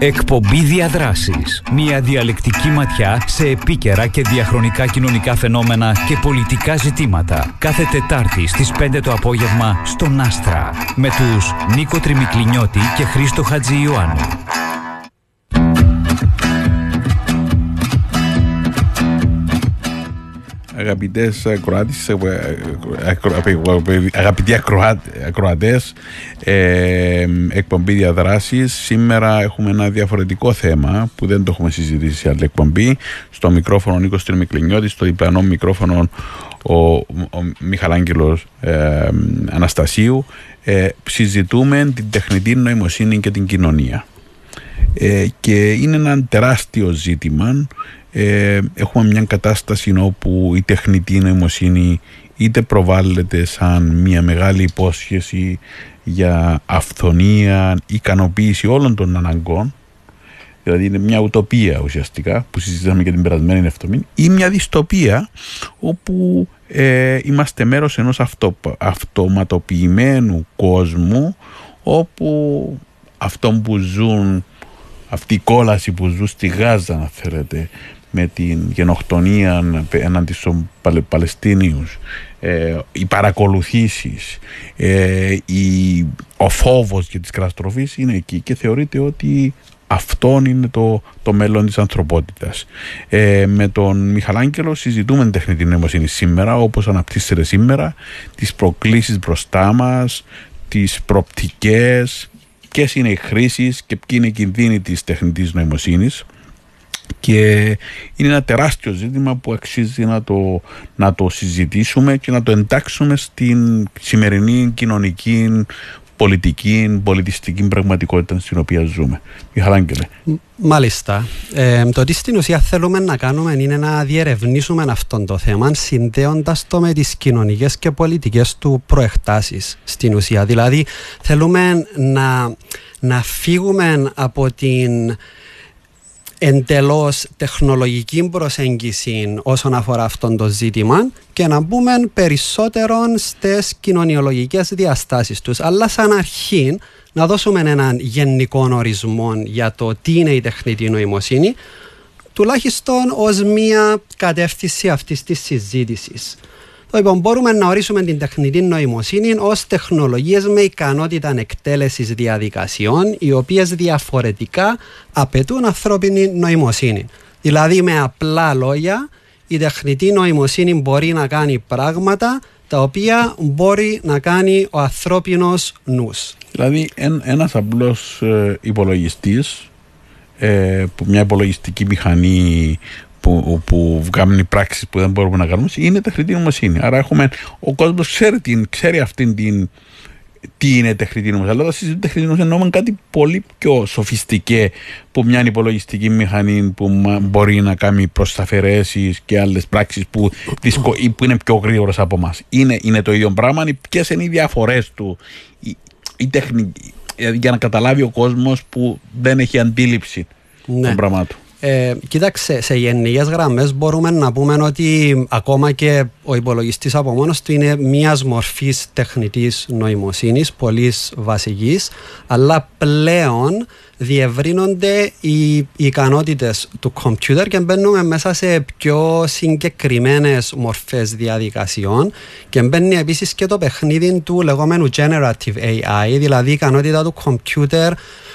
Εκπομπή Διαδράσεις. Μια διαλεκτική ματιά σε επίκαιρα και διαχρονικά κοινωνικά φαινόμενα και πολιτικά ζητήματα. Κάθε Τετάρτη στις 5 το απόγευμα στον Αστρα. Με τους Νίκο Τριμικλινιώτη και Χρήστο Χατζηιωάννου. Αγαπητές ακροάτες, αγαπητοί ακροατές, εκπομπή Διαδράσεις. Σήμερα έχουμε ένα διαφορετικό θέμα που δεν το έχουμε συζητήσει σε άλλη εκπομπή. Στο μικρόφωνο Νίκος Τριμικλινιώτης, στο διπλανό μικρόφωνο ο Μιχαήλ Άγγελος Αναστασίου. Συζητούμε την τεχνητή νοημοσύνη και την κοινωνία. Και είναι ένα τεράστιο ζήτημα. Έχουμε μια κατάσταση όπου η τεχνητή νοημοσύνη είτε προβάλλεται σαν μια μεγάλη υπόσχεση για αυθονία, ικανοποίηση όλων των αναγκών, δηλαδή είναι μια ουτοπία ουσιαστικά που συζητήσαμε και την περασμένη εβδομή, ή μια δυστοπία όπου είμαστε μέρος ενός αυτοματοποιημένου κόσμου, όπου αυτό που ζουν, αυτή η κόλαση που ζουν στη Γάζα, να θέλετε, με την γενοκτονία εναντί των Παλαιστίνιους, οι παρακολουθήσεις, ο φόβος για τις καταστροφές είναι εκεί και θεωρείται ότι αυτό είναι το μέλλον της ανθρωπότητας. Με τον Μιχαήλ Άγγελο συζητούμε την τεχνητή νοημοσύνη σήμερα, όπως αναπτύσσεται σήμερα, τις προκλήσεις μπροστά μας, τις προοπτικές, ποιες είναι οι χρήσεις και ποιοι είναι οι κινδύνοι της τεχνητής νοημοσύνης, και είναι ένα τεράστιο ζήτημα που αξίζει να το συζητήσουμε και να το εντάξουμε στην σημερινή κοινωνική, πολιτική, πολιτιστική πραγματικότητα στην οποία ζούμε. Μιχαήλ Άγγελε. Μάλιστα. Το τι στην ουσία θέλουμε να κάνουμε είναι να διερευνήσουμε αυτό το θέμα, συνδέοντας το με τις κοινωνικές και πολιτικές του προεκτάσεις στην ουσία. Δηλαδή θέλουμε να φύγουμε από την εντελώς τεχνολογική προσέγγιση όσον αφορά αυτό το ζήτημα και να μπούμε περισσότερο στις κοινωνιολογικές διαστάσεις τους. Αλλά σαν αρχή να δώσουμε έναν γενικό ορισμό για το τι είναι η τεχνητή νοημοσύνη, τουλάχιστον ως μία κατεύθυνση αυτής της συζήτησης. Λοιπόν, μπορούμε να ορίσουμε την τεχνητή νοημοσύνη ως τεχνολογίες με ικανότητα εκτέλεσης διαδικασιών, οι οποίες διαφορετικά απαιτούν ανθρώπινη νοημοσύνη. Δηλαδή, με απλά λόγια, η τεχνητή νοημοσύνη μπορεί να κάνει πράγματα τα οποία μπορεί να κάνει ο ανθρώπινος νους. Δηλαδή, ένας απλός υπολογιστής, μια υπολογιστική μηχανή που κάνουν πράξεις που δεν μπορούμε να κάνουμε, είναι τεχνητή νοημοσύνη. Άρα ο κόσμος ξέρει αυτήν την, τι είναι τεχνητή νοημοσύνη. Αλλά συζητούμε τεχνητή νοημοσύνη εννοούμε κάτι πολύ πιο σοφιστικέ, που μια υπολογιστική μηχανή που μπορεί να κάνει προσταφαιρέσεις και άλλες πράξεις που είναι πιο γρήγορες από εμάς. Είναι το ίδιο πράγμα. Ποιες είναι οι διαφορές του, η τεχνική, για να καταλάβει ο κόσμος που δεν έχει αντίληψη των πραγμάτων. Κοίταξε, σε γενικές γραμμές μπορούμε να πούμε ότι ακόμα και ο υπολογιστής από μόνος του είναι μιας μορφής τεχνητής νοημοσύνης, πολύ βασικής, αλλά πλέον διευρύνονται οι ικανότητες του κομπιούτερ και μπαίνουμε μέσα σε πιο συγκεκριμένες μορφές διαδικασιών, και μπαίνει επίσης και το παιχνίδι του λεγόμενου generative AI, δηλαδή η ικανότητα του κομπιούτερ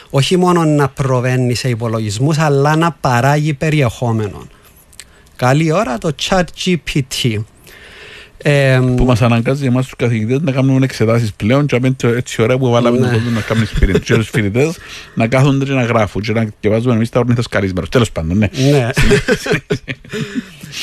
όχι μόνο να προβαίνει σε υπολογισμούς, αλλά να παράγει περιεχόμενο. Καλή ώρα το ChatGPT. Που μας αναγκάζει εμάς τους καθηγητές να κάνουμε εξετάσεις πλέον, και έτσι ωραία που βάλαμε να δούμε να κάνουμε τους φοιτητές να κάθονται και να γράφουν και να διαβάζουμε εμείς τα ορνήθες καρίσμερος. Τέλος πάντων, ναι.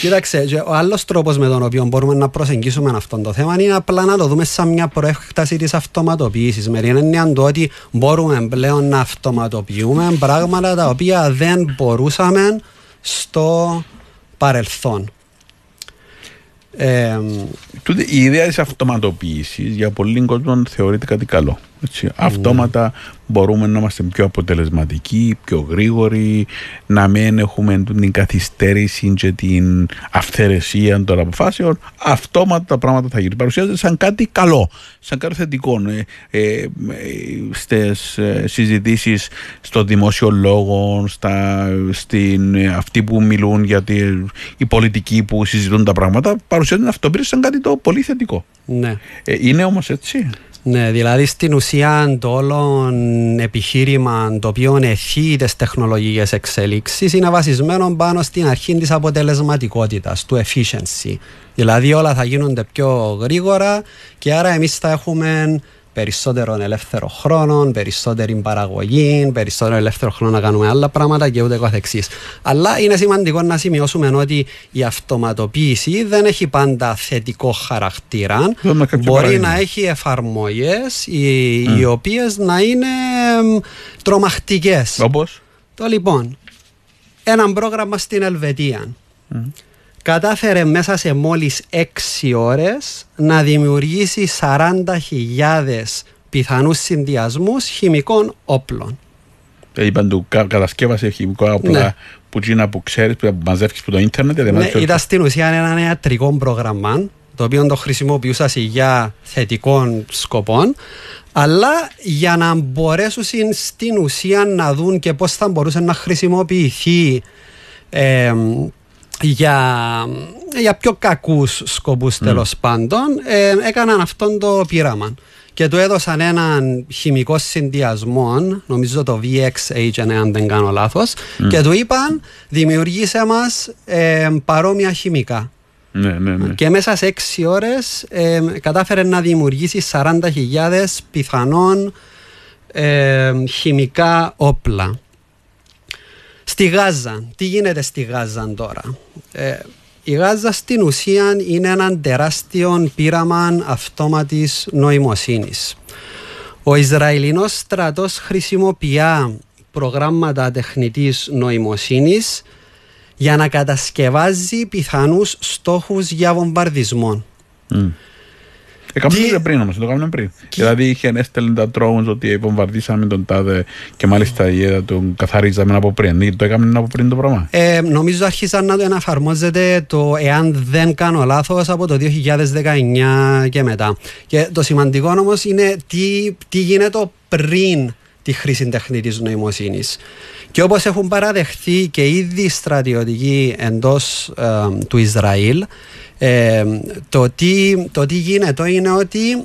Κοίταξε, ο άλλος τρόπος με τον οποίο μπορούμε να προσεγγίσουμε αυτό το θέμα είναι απλά να το δούμε σαν μια προέκταση της αυτοματοποίησης. Με την έννοια του ότι μπορούμε πλέον να αυτοματοποιούμε πράγματα τα οποία δεν μπορούσαμε στο παρελθόν. Η ιδέα της αυτοματοποίησης για πολλοί κόσμοι θεωρείται κάτι καλό. Έτσι, αυτόματα μπορούμε να είμαστε πιο αποτελεσματικοί, πιο γρήγοροι, να μην έχουμε την καθυστέρηση και την αυθαιρεσία των αποφάσεων. Αυτόματα τα πράγματα θα γίνουν. Παρουσιάζεται σαν κάτι καλό, σαν κάτι θετικό. Στις συζητήσεις στο δημόσιο λόγο, αυτοί που μιλούν για οι πολιτικοί που συζητούν τα πράγματα, παρουσιάζεται αυτοπίρες σαν κάτι το πολύ θετικό. Ναι. Είναι όμως έτσι. Ναι, δηλαδή στην ουσία το όλο επιχείρημα το οποίο εχεί τις τεχνολογικές εξελίξεις είναι βασισμένο πάνω στην αρχή της αποτελεσματικότητας, του efficiency. Δηλαδή όλα θα γίνονται πιο γρήγορα και άρα εμείς θα έχουμε περισσότερο ελεύθερο χρόνο, περισσότερη παραγωγή, περισσότερο ελεύθερο χρόνο να κάνουμε άλλα πράγματα και ούτε καθεξής. Αλλά είναι σημαντικό να σημειώσουμε ότι η αυτοματοποίηση δεν έχει πάντα θετικό χαρακτήρα. Μπορεί να έχει εφαρμογές οι οποίες να είναι τρομακτικές. Όπως? Λοιπόν, ένα πρόγραμμα στην Ελβετία. Κατάφερε μέσα σε μόλις 6 ώρες να δημιουργήσει 40.000 πιθανούς συνδυασμούς χημικών όπλων. Είπαν του κατασκεύασε χημικά όπλα, ναι, που γίνα που ξέρεις, που μαζεύεις από το ίντερνετ. Ναι, ήταν στην ουσία ένα ιατρικό πρόγραμμα, το οποίο το χρησιμοποιούσα για θετικών σκοπών, αλλά για να μπορέσουν στην ουσία να δουν και πώς θα μπορούσε να χρησιμοποιηθεί για πιο κακούς σκοπούς, τέλος πάντων, έκαναν αυτόν το πείραμα και του έδωσαν έναν χημικό συνδυασμό, νομίζω το VXH9 αν δεν κάνω λάθος, και του είπαν δημιουργήσε μας παρόμοια χημικά. Ναι, ναι, ναι. Και μέσα σε 6 ώρες κατάφερε να δημιουργήσει 40.000 πιθανών χημικά όπλα. Στη Γάζα, τι γίνεται στη Γάζα τώρα? Η Γάζα στην ουσία είναι έναν τεράστιο πείραμα αυτόματης νοημοσύνης. Ο Ισραηλινός στρατός χρησιμοποιεί προγράμματα τεχνητής νοημοσύνης για να κατασκευάζει πιθανούς στόχους για βομβαρδισμό. Εκάμψαμε πριν όμως, το κάνουμε πριν. Δηλαδή είχε έστελνε τα drones ότι βομβαρδίσαμε τον τάδε και μάλιστα τον καθαρίζαμε από πριν. Το έκαμε από πριν το πράγμα. Νομίζω αρχίσαν να το εφαρμόζεται εάν δεν κάνω λάθος, από το 2019 και μετά. Και το σημαντικό όμως είναι τι γίνεται πριν τη χρήση τεχνητής νοημοσύνης. Και όπως έχουν παραδεχθεί και ήδη στρατιωτικοί εντός του Ισραήλ, το τι γίνεται είναι ότι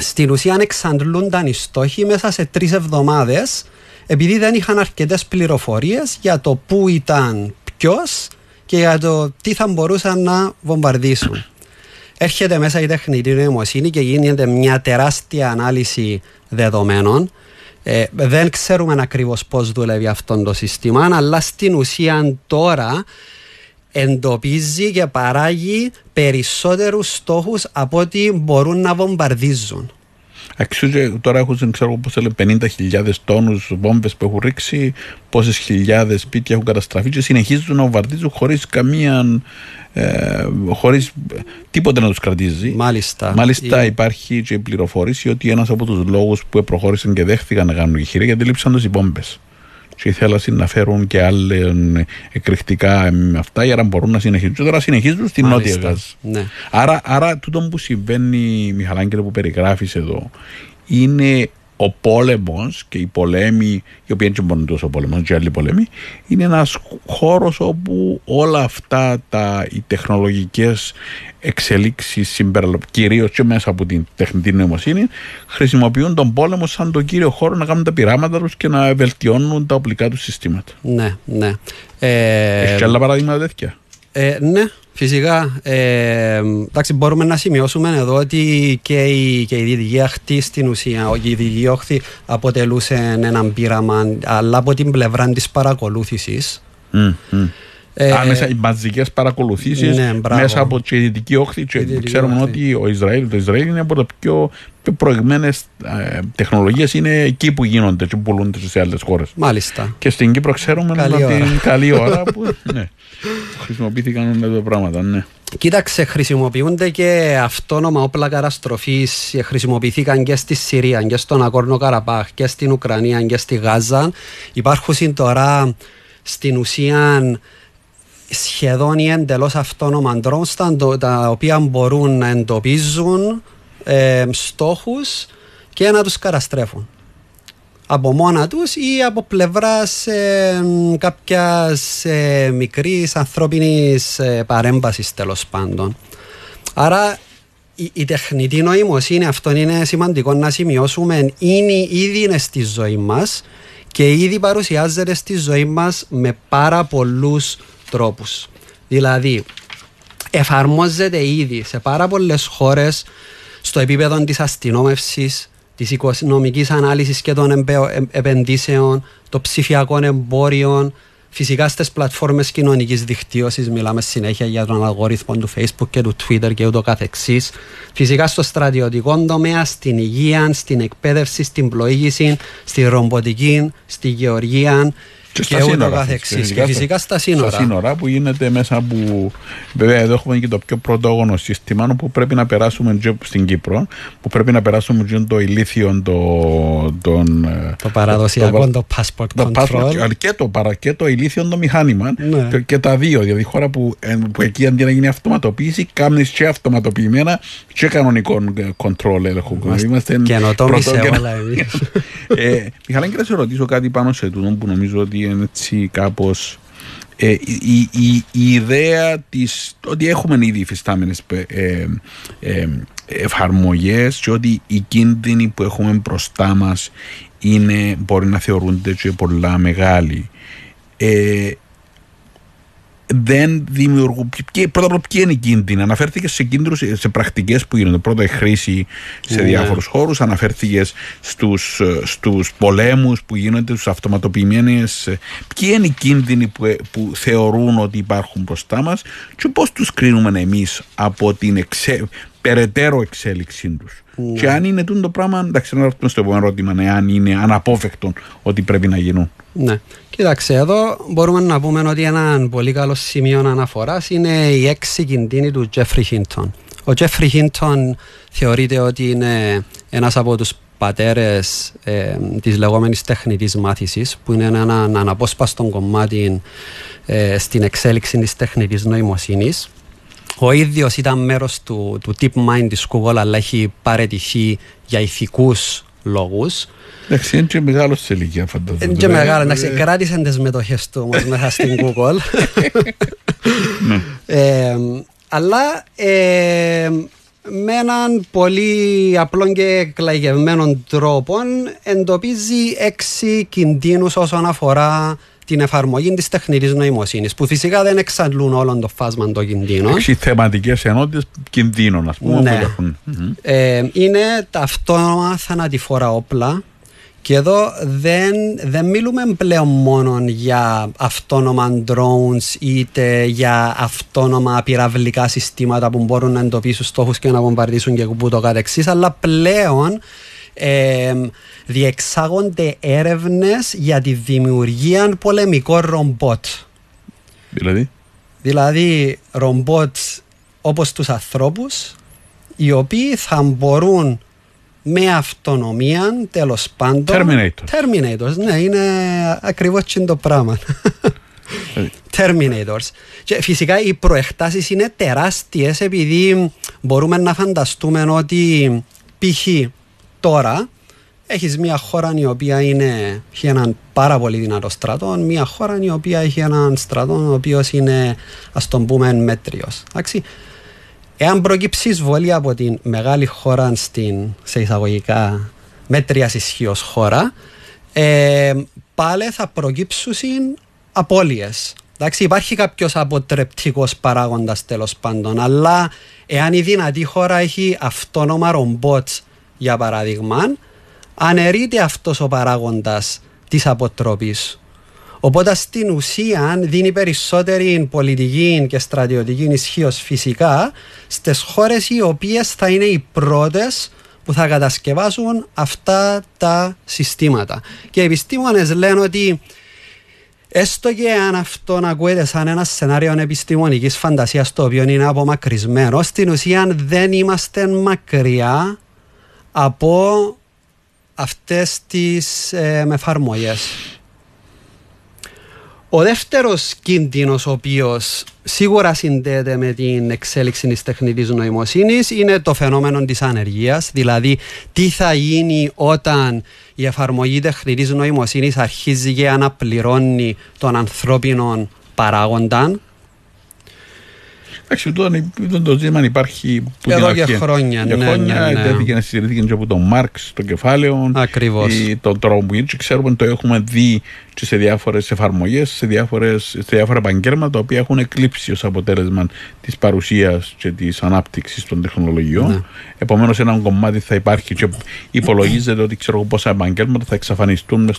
στην ουσία εξαντλούνταν οι στόχοι μέσα σε 3 εβδομάδες, επειδή δεν είχαν αρκετές πληροφορίες για το πού ήταν ποιος και για το τι θα μπορούσαν να βομβαρδίσουν. Έρχεται μέσα η τεχνητή νοημοσύνη και γίνεται μια τεράστια ανάλυση δεδομένων. Δεν ξέρουμε ακριβώς πώς δουλεύει αυτό το σύστημα, αλλά στην ουσία τώρα εντοπίζει και παράγει περισσότερους στόχους από ό,τι μπορούν να βομβαρδίζουν. Αξιούζε, τώρα έχουν, ξέρω πώς έλεγε, 50.000 τόνους βόμβες που έχουν ρίξει, πόσες χιλιάδες σπίτια έχουν καταστραφεί και συνεχίζουν να βομβαρδίζουν χωρίς καμία... χωρίς τίποτε να τους κρατήσει. Μάλιστα υπάρχει και η πληροφόρηση ότι ένας από τους λόγους που προχώρησαν και δέχτηκαν να κάνουν χειρία, γιατί λείψαν τους οι βόμβες και θέλαν να φέρουν και άλλα εκρηκτικά αυτά για να μπορούν να συνεχίσουν. Τώρα συνεχίζουν στην Νότια Γάζα. Ναι. Άρα τούτο που συμβαίνει, Μιχαλάνγκελε, που περιγράφεις εδώ, είναι ο πόλεμος και οι πολέμοι, οι οποίοι δεν είναι τόσο πόλεμος και άλλοι πολέμοι, είναι ένας χώρος όπου όλα αυτά οι τεχνολογικές εξελίξεις, κυρίως και μέσα από την τεχνητή νοημοσύνη, χρησιμοποιούν τον πόλεμο σαν τον κύριο χώρο να κάνουν τα πειράματα τους και να βελτιώνουν τα οπλικά τους συστήματα. Ναι, ναι. Έχεις και άλλα παραδείγματα τέτοια? Ναι, φυσικά. Εντάξει, μπορούμε να σημειώσουμε εδώ ότι και η δυτική ακτή στην ουσία, η δυτική όχθη αποτελούσε έναν πείραμα, αλλά από την πλευρά της παρακολούθησης. Μέσα οι μαζικές παρακολουθήσεις, ναι, μέσα από τη δυτική όχθη, ξέρουμε ότι το Ισραήλ είναι από τα πιο προηγμένες τεχνολογίες, είναι εκεί που γίνονται και πουλούνται σε άλλες χώρες. Μάλιστα. Και στην Κύπρο ξέρουμε ότι είναι καλή ώρα που χρησιμοποιήθηκαν όλα τα πράγματα. Ναι. Κοίταξε, χρησιμοποιούνται και αυτόνομα όπλα καταστροφής. Χρησιμοποιήθηκαν και στη Συρία και στον Ναγκόρνο Καραμπάχ και στην Ουκρανία και στη Γάζα. Υπάρχουν τώρα στην ουσία σχεδόν ή εντελώς αυτόνομα ντρόουνς τα οποία μπορούν να εντοπίζουν στόχους και να τους καταστρέφουν από μόνα τους ή από πλευράς κάποιας μικρής ανθρώπινης παρέμβασης, τέλος πάντων. Άρα η τεχνητή νοημοσύνη, αυτό είναι σημαντικό να σημειώσουμε, ήδη είναι στη ζωή μας και ήδη παρουσιάζεται στη ζωή μας με πάρα πολλούς τρόπους. Δηλαδή εφαρμόζεται ήδη σε πάρα πολλές χώρες στο επίπεδο της αστυνόμευσης, της οικονομικής ανάλυσης και των επενδύσεων, των ψηφιακών εμπόριων, φυσικά στις πλατφόρμες κοινωνικής δικτύωσης, μιλάμε συνέχεια για τον αλγόριθμο του Facebook και του Twitter και ούτω καθεξής, φυσικά στο στρατιωτικό τομέα, στην υγεία, στην εκπαίδευση, στην πλοήγηση, στη ρομποτική, στη γεωργία και ούτω καθεξής. Και φυσικά στα σύνορα. Στα σύνορα που γίνεται μέσα από. Βέβαια, εδώ έχουμε και το πιο πρωτόγονο σύστημα που πρέπει να περάσουμε στην Κύπρο, που πρέπει να περάσουμε το ηλίθιο το παραδοσιακό, το passport control. Και το ηλίθιο το μηχάνημα. Ναι. Και τα δύο. Δηλαδή, χώρα που εκεί αντί να γίνει αυτοματοποίηση, κάνει και αυτοματοποιημένα και κανονικό control έλεγχο. Είμαστε καινοτόμοι σε όλα. Μιχαήλ, και να σε ρωτήσω κάτι πάνω σε τούτο που νομίζω ότι. Έτσι, κάπως η ιδέα της, ότι έχουμε ήδη υφιστάμενες εφαρμογές και ότι οι κίνδυνοι που έχουμε μπροστά μας είναι, μπορεί να θεωρούνται και πολλά μεγάλοι, δεν δημιουργούν. Πρώτα απ' όλα, ποιοι είναι οι κίνδυνοι? Αναφέρθηκε σε κίνδυνους, σε πρακτικές που γίνονται. Πρώτα η χρήση σε διάφορους χώρους, αναφέρθηκε στους πολέμους που γίνονται, στους αυτοματοποιημένες. Ποιοι είναι οι κίνδυνοι που θεωρούν ότι υπάρχουν μπροστά μας και πώς τους κρίνουμε εμείς από την περαιτέρω εξέλιξή τους? Και αν είναι το πράγμα, εντάξει, να ρωτήσουμε στο επόμενο ερώτημα, αν είναι αναπόφευκτο ότι πρέπει να γίνουν. Ναι. Κοίταξε, εδώ μπορούμε να πούμε ότι ένα πολύ καλό σημείο αναφοράς είναι οι 6 κινδύνοι του Τζέφρι Χίντον. Ο Τζέφρι Χίντον θεωρείται ότι είναι ένας από τους πατέρες της λεγόμενης τεχνητής μάθησης, που είναι ένα αναπόσπαστο κομμάτι στην εξέλιξη της τεχνητής νοημοσύνης. Ο ίδιος ήταν μέρος του DeepMind της Google, αλλά έχει παραιτηθεί για ηθικούς λόγους. Εντάξει, είναι και μεγάλος σε ηλικία, φαντάζομαι. Είναι και μεγάλο, εντάξει, κράτησαν τις μετοχές του όμως μέσα στην Google. Αλλά με έναν πολύ απλό και κλαγευμένο τρόπο εντοπίζει 6 κινδύνους όσον αφορά την εφαρμογή της τεχνητής νοημοσύνης, που φυσικά δεν εξαντλούν όλον το φάσμα των κινδύνων. Έχει θεματικές ενότητες κινδύνων, ας πούμε. Ναι. Είναι τα αυτόνομα θανατηφόρα όπλα, και εδώ δεν μιλούμε πλέον μόνο για αυτόνομα drones είτε για αυτόνομα πυραυλικά συστήματα που μπορούν να εντοπίσουν στόχους και να βομβαρδίσουν και ούτω καθεξής, αλλά πλέον διεξάγονται έρευνες για τη δημιουργία πολεμικών ρομπότ. Δηλαδή ρομπότ όπως τους ανθρώπους, οι οποίοι θα μπορούν με αυτονομία, τέλος πάντων. Terminators, ναι, είναι ακριβώς το πράγμα. Terminators. Και φυσικά οι προεκτάσεις είναι τεράστιες, επειδή μπορούμε να φανταστούμε ότι π.χ. τώρα έχεις μια χώρα η οποία έχει έναν πάρα πολύ δυνατό στρατό, μια χώρα η οποία έχει έναν στρατό ο οποίος είναι, ας τον πούμε, μέτριος. Εντάξει. Εάν προκύψει εισβολή από την μεγάλη χώρα σε εισαγωγικά μέτρια ισχύως χώρα, πάλι θα προκύψουν απώλειες. Εντάξει, υπάρχει κάποιος αποτρεπτικός παράγοντας, τέλος πάντων, αλλά εάν η δυνατή χώρα έχει αυτόνομα ρομπότς, για παράδειγμα, αναιρείται αυτός ο παράγοντας της αποτροπής. Οπότε στην ουσία δίνει περισσότερη πολιτική και στρατιωτική ισχύος φυσικά στις χώρες οι οποίες θα είναι οι πρώτες που θα κατασκευάσουν αυτά τα συστήματα. Και οι επιστήμονες λένε ότι Έστω και αν αυτό να ακούγεται σαν ένα σενάριο επιστημονικής φαντασίας το οποίο είναι απομακρυσμένο, στην ουσία δεν είμαστε μακριά από αυτές τις εφαρμογές. Ο δεύτερος κίνδυνος, ο οποίος σίγουρα συνδέεται με την εξέλιξη της τεχνητής νοημοσύνης, είναι το φαινόμενο της ανεργίας. Δηλαδή, τι θα γίνει όταν η εφαρμογή τεχνητής νοημοσύνης αρχίζει και αναπληρώνει τον ανθρώπινο παράγοντα. Εντάξει, ήταν το ζήτημα, υπάρχει που εδώ και χρόνια. Για χρόνια εντέθηκε να συζητήθηκε από τον Μάρξ, τον κεφάλαιο, τον τρόμο. Ξέρουμε, το έχουμε δει σε διάφορες εφαρμογές, σε διάφορα επαγγέλματα, τα οποία έχουν εκλείψει ως αποτέλεσμα της παρουσίας και της ανάπτυξης των τεχνολογιών. Ναι. Επομένως, ένα κομμάτι θα υπάρχει και υπολογίζεται ότι ξέρω πόσα επαγγέλματα θα εξαφανιστούν μες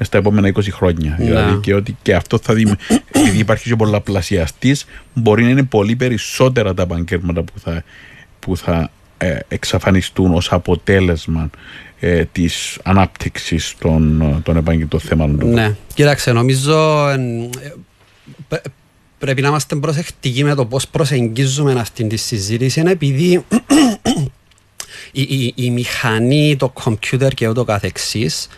στα επόμενα 20 χρόνια. Ναι. Δηλαδή, και ότι και αυτό θα δει, επειδή υπάρχει και πολλαπλασιαστής, μπορεί να είναι πολύ περισσότερα τα επαγγέλματα που θα εξαφανιστούν ως αποτέλεσμα της ανάπτυξης των επαγγελματικών θεμάτων του. Ναι, κοίταξε, νομίζω πρέπει να είμαστε προσεκτικοί με το πώς προσεγγίζουμε αυτή τη συζήτηση, επειδή η μηχανή, το κομπιούτερ και ούτω καθεξής,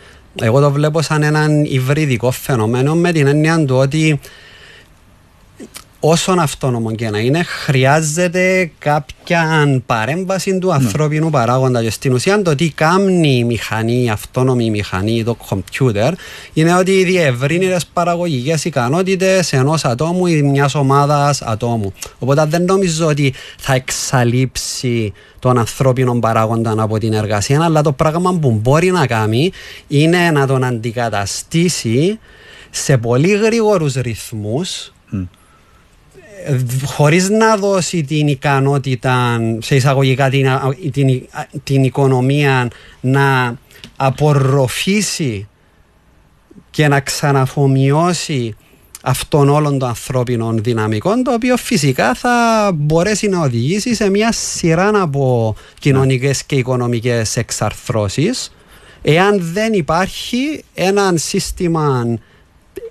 εγώ το βλέπω σαν έναν υβριδικό φαινομένο, με την έννοια του ότι όσον αυτόνομο και να είναι, χρειάζεται κάποια παρέμβαση του ανθρώπινου παράγοντα. Και στην ουσία, το τι κάνει η μηχανή, η αυτόνομη μηχανή, το κομπιούτερ, είναι ότι διευρύνει τις παραγωγικές ικανότητες ενός ατόμου ή μιας ομάδας ατόμου. Οπότε δεν νομίζω ότι θα εξαλείψει τον ανθρώπινο παράγοντα από την εργασία, αλλά το πράγμα που μπορεί να κάνει είναι να τον αντικαταστήσει σε πολύ γρήγορους ρυθμούς, χωρίς να δώσει την ικανότητα, σε εισαγωγικά την οικονομία, να απορροφήσει και να ξαναφομοιώσει αυτών όλων των ανθρώπινων δυναμικών, το οποίο φυσικά θα μπορέσει να οδηγήσει σε μια σειρά από κοινωνικές και οικονομικές εξαρθρώσεις, εάν δεν υπάρχει ένα σύστημα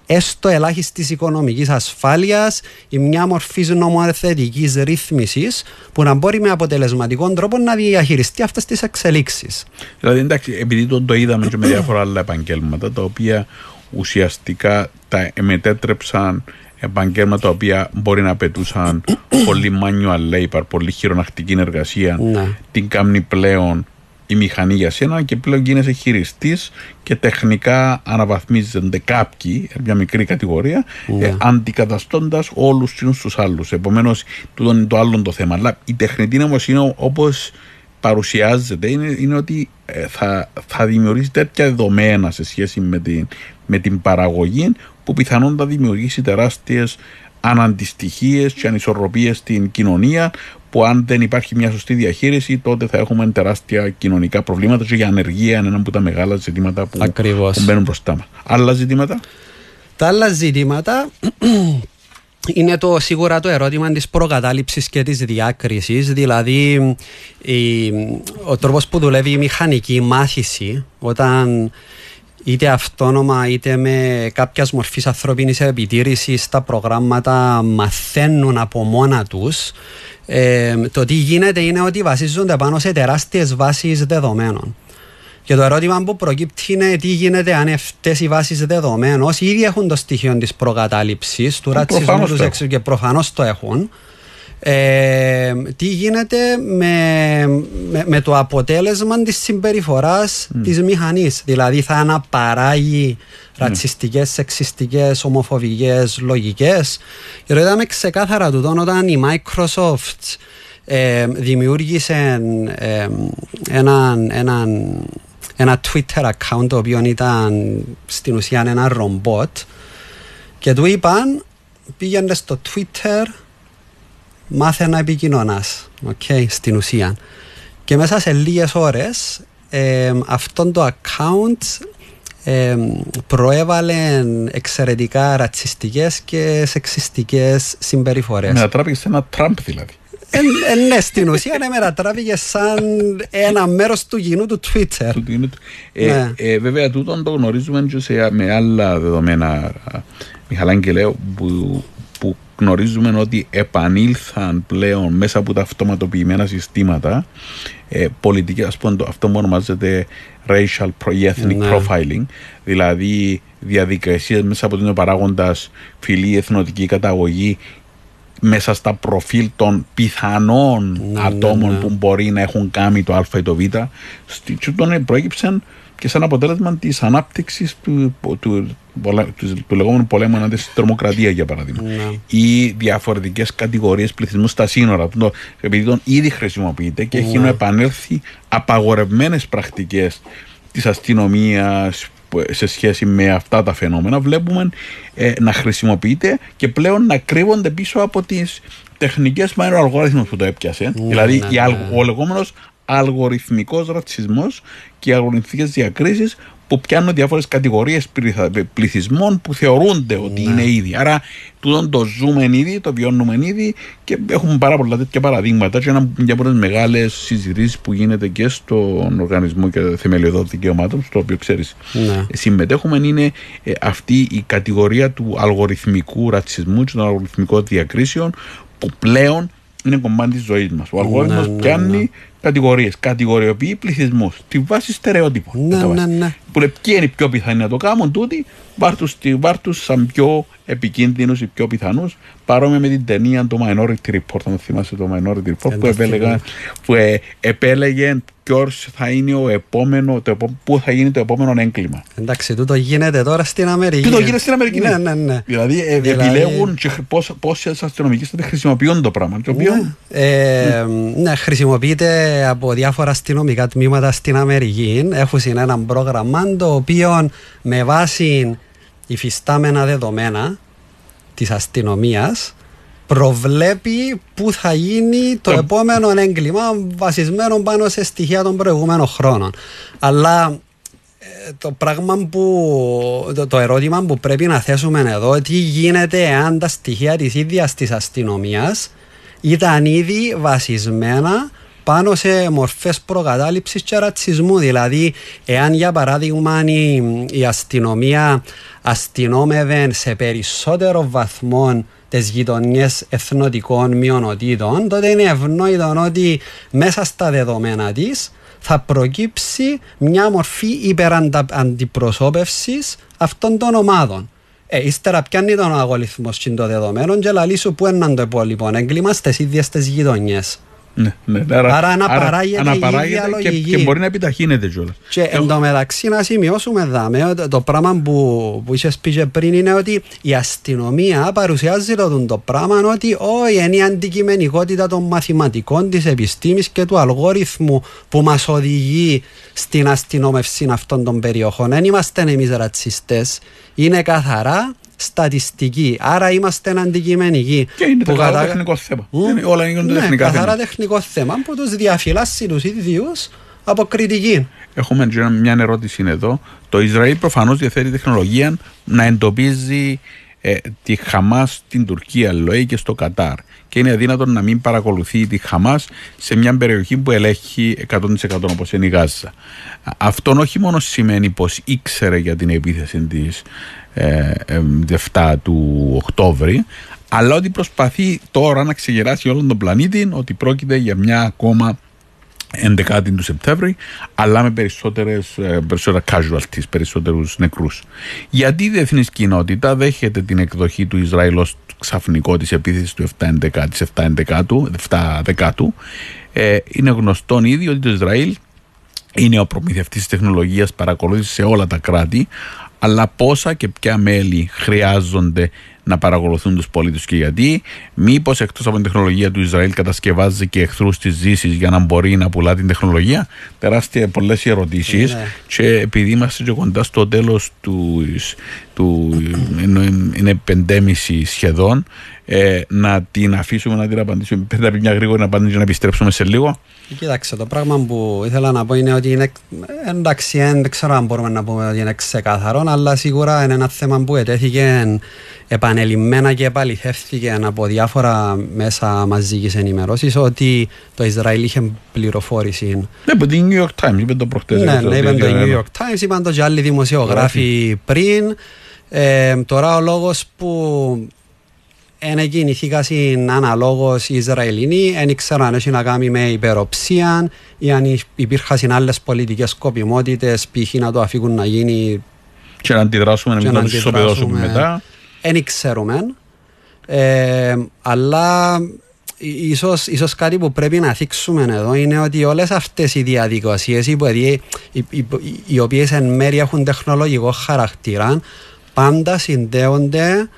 έστω ελάχιστης οικονομικής ασφάλειας ή μια μορφή νομοθετικής ρύθμισης που να μπορεί με αποτελεσματικό τρόπο να διαχειριστεί αυτές τις εξελίξεις. Δηλαδή, εντάξει, επειδή το είδαμε και με διάφορα άλλα επαγγέλματα, τα οποία ουσιαστικά τα μετέτρεψαν επαγγέλματα τα οποία μπορεί να απαιτούσαν πολύ manual labor, πολύ χειρονακτική εργασία, την κάνει πλέον η μηχανή για σένα, και πλέον γίνεσαι χειριστής και τεχνικά αναβαθμίζονται κάποιοι, μια μικρή κατηγορία, αντικαταστώντας όλους τους άλλους. Επομένως, τούτο είναι το άλλο το θέμα. Αλλά η τεχνητή νοημοσύνη, όπως παρουσιάζεται, είναι ότι θα δημιουργήσει τέτοια δεδομένα σε σχέση με την παραγωγή, που πιθανόν θα δημιουργήσει τεράστιες αναντιστοιχίες και ανισορροπίες στην κοινωνία, που αν δεν υπάρχει μια σωστή διαχείριση, τότε θα έχουμε τεράστια κοινωνικά προβλήματα, και η ανεργία είναι ένα από τα μεγάλα ζητήματα που μπαίνουν μπροστά μας. Άλλα ζητήματα. Τα άλλα ζητήματα είναι σίγουρα το ερώτημα της προκατάληψης και της διάκρισης. Δηλαδή, ο τρόπος που δουλεύει η μηχανική μάθηση, όταν είτε αυτόνομα είτε με κάποια μορφή ανθρώπινης επιτήρησης τα προγράμματα μαθαίνουν από μόνα τους, το τι γίνεται είναι ότι βασίζονται πάνω σε τεράστιες βάσεις δεδομένων. Και το ερώτημα που προκύπτει είναι τι γίνεται αν αυτές οι βάσεις δεδομένων, όσοι ήδη έχουν το στοιχείο της προκατάληψης, του ρατσισμού τους έξω, και προφανώς το έχουν, τι γίνεται με το αποτέλεσμα της συμπεριφοράς της μηχανής. Δηλαδή, θα αναπαράγει ρατσιστικές, σεξιστικές, ομοφοβικές λογικές. Και το είδαμε ξεκάθαρα τούτον όταν η Microsoft δημιούργησε ένα Twitter account, το οποίο ήταν στην ουσία ένα ρομπότ, και του είπαν πήγαινε στο Twitter, μάθε να επικοινωνάς, στην ουσία. Και μέσα σε λίγες ώρες αυτό το account προέβαλε εξαιρετικά ρατσιστικές και σεξιστικές συμπεριφορές. Μετατράπηκε σε ένα Τραμπ, δηλαδή. Ναι, στην ουσία να μετατράπηκε σαν ένα μέρος του κοινού του Twitter. Βέβαια, τούτον το γνωρίζουμε και με άλλα δεδομένα, Μιχαήλ Άγγελε, που γνωρίζουμε ότι επανήλθαν πλέον μέσα από τα αυτοματοποιημένα συστήματα πολιτική, ας πούμε, αυτό που ονομάζεται racial ethnic profiling, δηλαδή διαδικασίες μέσα από την παράγοντας φυλή, εθνοτική καταγωγή μέσα στα προφίλ των πιθανών ατόμων που μπορεί να έχουν κάνει το α ή το β. Στον προέκυψαν και σαν αποτέλεσμα της ανάπτυξης του λεγόμενου πολέμου ενάντια στη τρομοκρατία, για παράδειγμα. Ή διαφορετικές κατηγορίες πληθυσμού στα σύνορα. Επειδή τον ήδη χρησιμοποιείται και έχουν επανέλθει απαγορευμένες πρακτικές της αστυνομίας σε σχέση με αυτά τα φαινόμενα, βλέπουμε να χρησιμοποιείται και πλέον να κρύβονται πίσω από τις τεχνικές μάλλον αλγορίθμους που το έπιασε. Δηλαδή ο λεγόμενος αλγοριθμικός ρατσισμός και οι αλγοριθμικές διακρίσεις που πιάνουν διάφορες κατηγορίες πληθυσμών που θεωρούνται ότι είναι ήδη. Άρα τούτον το ζούμε ήδη, το βιώνουμε ήδη και έχουμε πάρα πολλά τέτοια παραδείγματα και μια από τις μεγάλες συζητήσεις που γίνεται και στον Οργανισμό και Θεμελιωδών Δικαιωμάτων, στο οποίο ξέρεις συμμετέχουμε, είναι αυτή η κατηγορία του αλγοριθμικού ρατσισμού και των αλγοριθμικών διακρίσεων που πλέον είναι κομμάτι της ζωής μας. Ο αλγόριθμος πιάνει κατηγορίες, κατηγοριοποιεί πληθυσμούς στη βάση στερεότυπων. Που λέει ποιοι είναι οι πιο πιθανοί να το κάνουν, τούτοι βάρτους σαν πιο επικίνδυνους ή πιο πιθανούς. Παρόμοια με την ταινία το Minority Report, αν θυμάσαι το Minority Report, που επέλεγε ποιος θα είναι πού θα γίνει το επόμενο έγκλημα. Εντάξει, τούτο γίνεται τώρα στην Αμερική. Τούτο γίνεται στην Αμερική. Ναι. Δηλαδή επιλέγουν πόσες αστυνομικές θα χρησιμοποιούν το πράγμα. Ναι, χρησιμοποιείται από διάφορα αστυνομικά τμήματα στην Αμερική. Έχουν ένα πρόγραμμα το οποίο με βάση υφιστάμενα δεδομένα της αστυνομίας προβλέπει πού θα γίνει το επόμενο έγκλημα βασισμένο πάνω σε στοιχεία των προηγούμενων χρόνων. Αλλά το ερώτημα που πρέπει να θέσουμε εδώ, τι γίνεται αν τα στοιχεία της ίδιας της αστυνομίας ήταν ήδη βασισμένα πάνω σε μορφές προκατάληψης και ρατσισμού. Δηλαδή, εάν για παράδειγμα η αστυνομία αστυνόμευε σε περισσότερο βαθμό τις γειτονιές εθνοτικών μειονοτήτων, τότε είναι ευνόητο ότι μέσα στα δεδομένα της θα προκύψει μια μορφή υπεραντιπροσώπευσης αυτών των ομάδων. Ύστερα πιάνει τον αλγοριθμός και των δεδομένων και λαλήσου που έναν το υπόλοιπο έγκλημα στις ίδιες τις γειτονιές. Άρα αναπαράγεται και μπορεί να επιταχύνεται κιόλας. Και εν τω μεταξύ να σημειώσουμε δάμε, το πράγμα που είχες πει και πριν είναι ότι η αστυνομία παρουσιάζει το πράγμα ότι είναι η αντικειμενικότητα των μαθηματικών, της επιστήμης και του αλγόριθμου που μας οδηγεί στην αστυνόμευση αυτών των περιοχών. Δεν είμαστε εμείς ρατσιστές, είναι καθαρά στατιστική. Άρα είμαστε αντικειμενικοί. Και είναι καθαρά τεχνικό θέμα. Όλα γίνονται τεχνικά θέματα. Καθαρά τεχνικό θέμα που τους διαφυλάσσει τους ίδιους από κριτική. Έχουμε μια ερώτηση εδώ. Το Ισραήλ προφανώς διαθέτει τεχνολογία να εντοπίζει τη Χαμάς στην Τουρκία, λέει, και στο Κατάρ. Και είναι αδύνατον να μην παρακολουθεί τη Χαμάς σε μια περιοχή που ελέγχει 100% όπως είναι η Γάζα. Αυτό όχι μόνο σημαίνει πως ήξερε για την επίθεση της 7 του Οκτώβρη, αλλά ότι προσπαθεί τώρα να ξεγεράσει όλον τον πλανήτη ότι πρόκειται για μια ακόμα 11η του Σεπτέμβρη, αλλά με περισσότερα casualties, περισσότερους νεκρούς. Γιατί η διεθνής κοινότητα δέχεται την εκδοχή του Ισραήλ ως ξαφνικό της επίθεσης του 7-11? Είναι γνωστόν ήδη ότι το Ισραήλ είναι ο προμηθευτής της τεχνολογίας παρακολούθηση σε όλα τα κράτη, αλλά πόσα και ποια μέλη χρειάζονται να παρακολουθούν τους πολίτες και γιατί? Μήπως εκτός από την τεχνολογία του Ισραήλ κατασκευάζει και εχθρούς της Δύσης για να μπορεί να πουλά την τεχνολογία? Τεράστια πολλές ερωτήσεις. Και επειδή είμαστε και κοντά στο τέλος του είναι 5,5 σχεδόν, να την αφήσουμε να την απαντήσουμε? Πρέπει να πει μια γρήγορη απάντηση για να επιστρέψουμε σε λίγο. Κοίταξε, το πράγμα που ήθελα να πω είναι ότι είναι, εντάξει, δεν ξέρω αν μπορούμε να πούμε ότι είναι ξεκαθαρό, αλλά σίγουρα είναι ένα θέμα που ετέθηκε επανελειμμένα και επαληθεύθηκε από διάφορα μέσα μαζικής ενημέρωσης ότι το Ισραήλ είχε πληροφόρηση. Ναι, από την New York Times, είπε το προχτές. Ναι, είπαν το New York Times, είπαν το και άλλοι δημοσιογράφοι πριν. Τώρα ο λόγος που είναι κινηθήκασιν αναλόγως οι Ισραηλινοί, δεν ξέρω αν έχει να κάνει με υπεροψία ή αν υπήρχαν άλλες πολιτικές σκοπιμότητες, π.χ. να το αφήκουν να γίνει και να αντιδράσουμε, να μην το ισοπεδώσουμε μετά. Δεν ξέρουμε, αλλά ίσως κάτι που πρέπει να θίξουμε εδώ είναι ότι όλες αυτές οι διαδικασίες οι οποίες εν μέρει έχουν τεχνολογικό χαρακτήρα πάντα συνδέονται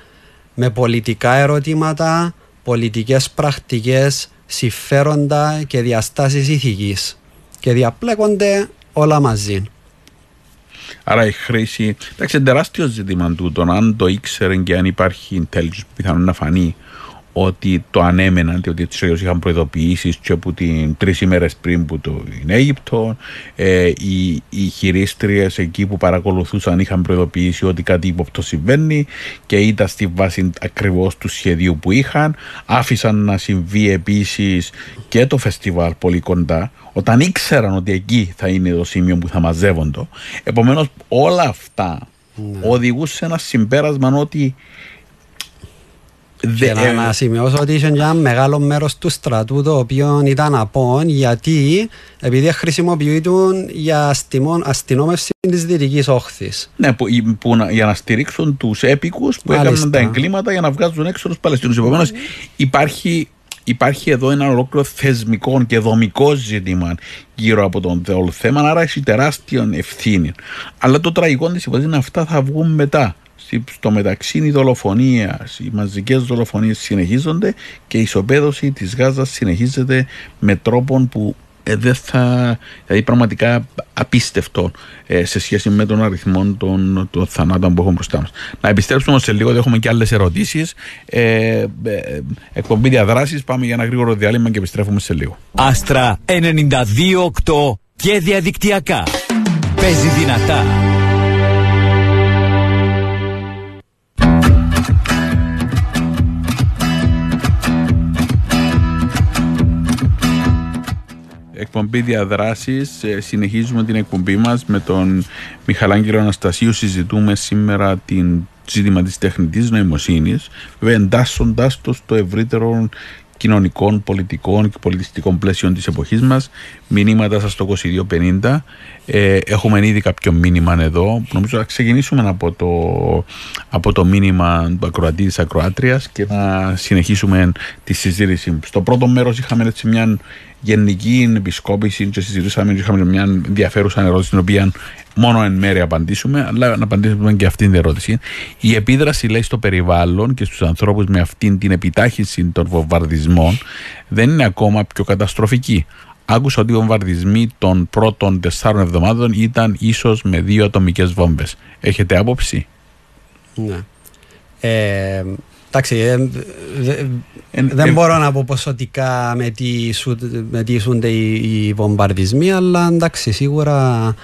με πολιτικά ερωτήματα, πολιτικές πρακτικές, συμφέροντα και διαστάσεις ηθικής και διαπλέκονται όλα μαζί. Άρα η χρήση, εντάξει, τεράστιο ζήτημα τούτον, αν το ήξερε και αν υπάρχει intelligence που πιθανόν να φανεί ότι το ανέμεναν, διότι τους ίδιους είχαν προειδοποιήσεις και από την 3 ημέρες πριν που το είναι Αίγυπτο, οι χειρίστριες εκεί που παρακολουθούσαν είχαν προειδοποιήσει ότι κάτι ύποπτο συμβαίνει και ήταν στη βάση ακριβώς του σχεδίου που είχαν, άφησαν να συμβεί επίσης και το φεστιβάλ πολύ κοντά, όταν ήξεραν ότι εκεί θα είναι το σημείο που θα μαζεύονται. Επομένως όλα αυτά οδηγούν σε ένα συμπέρασμα ότι να σημειώσω ότι είχε ένα μεγάλο μέρος του στρατού το οποίο ήταν απόν, γιατί επειδή χρησιμοποιούν για αστυνόμευση της δυτικής όχθης. Ναι, για να στηρίξουν τους έπικους που έκαναν τα εγκλήματα για να βγάζουν έξω τους Παλαιστίνους. Επομένως υπάρχει εδώ ένα ολόκληρο θεσμικό και δομικό ζήτημα γύρω από τον όλο θέμα, άρα έχει τεράστια ευθύνη. Αλλά το τραγικό της υπόθεσης είναι αυτά θα βγουν μετά. Στο μεταξύ η δολοφονία, οι μαζικές δολοφονίες συνεχίζονται και η ισοπαίδωση της Γάζας συνεχίζεται με τρόπον που δεν θα είναι πραγματικά απίστευτο σε σχέση με τον αριθμό των θανάτων που έχουμε μπροστά μας. Να επιστρέψουμε σε λίγο, έχουμε και άλλες ερωτήσεις. Εκπομπή Διαδράσεις, πάμε για ένα γρήγορο διάλειμμα και επιστρέφουμε σε λίγο. Αστρα 92.8 και διαδικτυακά. Παίζει δυνατά. Εκπομπή Διαδράσεις, συνεχίζουμε την εκπομπή μας με τον Μιχαήλ Άγγελο Αναστασίου. Συζητούμε σήμερα την ζήτημα της τεχνητής νοημοσύνης, εντάσσοντας το στο ευρύτερο κοινωνικών, πολιτικών και πολιτιστικών πλαίσιων της εποχής μας. Μηνύματα σας στο 2250. Έχουμε ήδη κάποιο μήνυμα εδώ. Νομίζω να ξεκινήσουμε από το μήνυμα του ακροατή της ακροάτριας και να συνεχίσουμε τη συζήτηση. Στο πρώτο μέρος είχαμε έτσι μια γενική επισκόπηση και συζητούσαμε και είχαμε μια ενδιαφέρουσα ερώτηση την οποία μόνο εν μέρει απαντήσουμε, αλλά να απαντήσουμε και αυτήν την ερώτηση. Η επίδραση, λέει, στο περιβάλλον και στους ανθρώπους με αυτήν την επιτάχυνση των βομβαρδισμών δεν είναι ακόμα πιο καταστροφική. Άκουσα ότι οι βομβαρδισμοί των πρώτων 4 εβδομάδων ήταν ίσως με 2 ατομικές βόμβες. Έχετε άποψη? Ναι. Εντάξει, δεν μπορώ να πω ποσοτικά με τι ισούνται οι βομβαρδισμοί, αλλά εντάξει, σίγουρα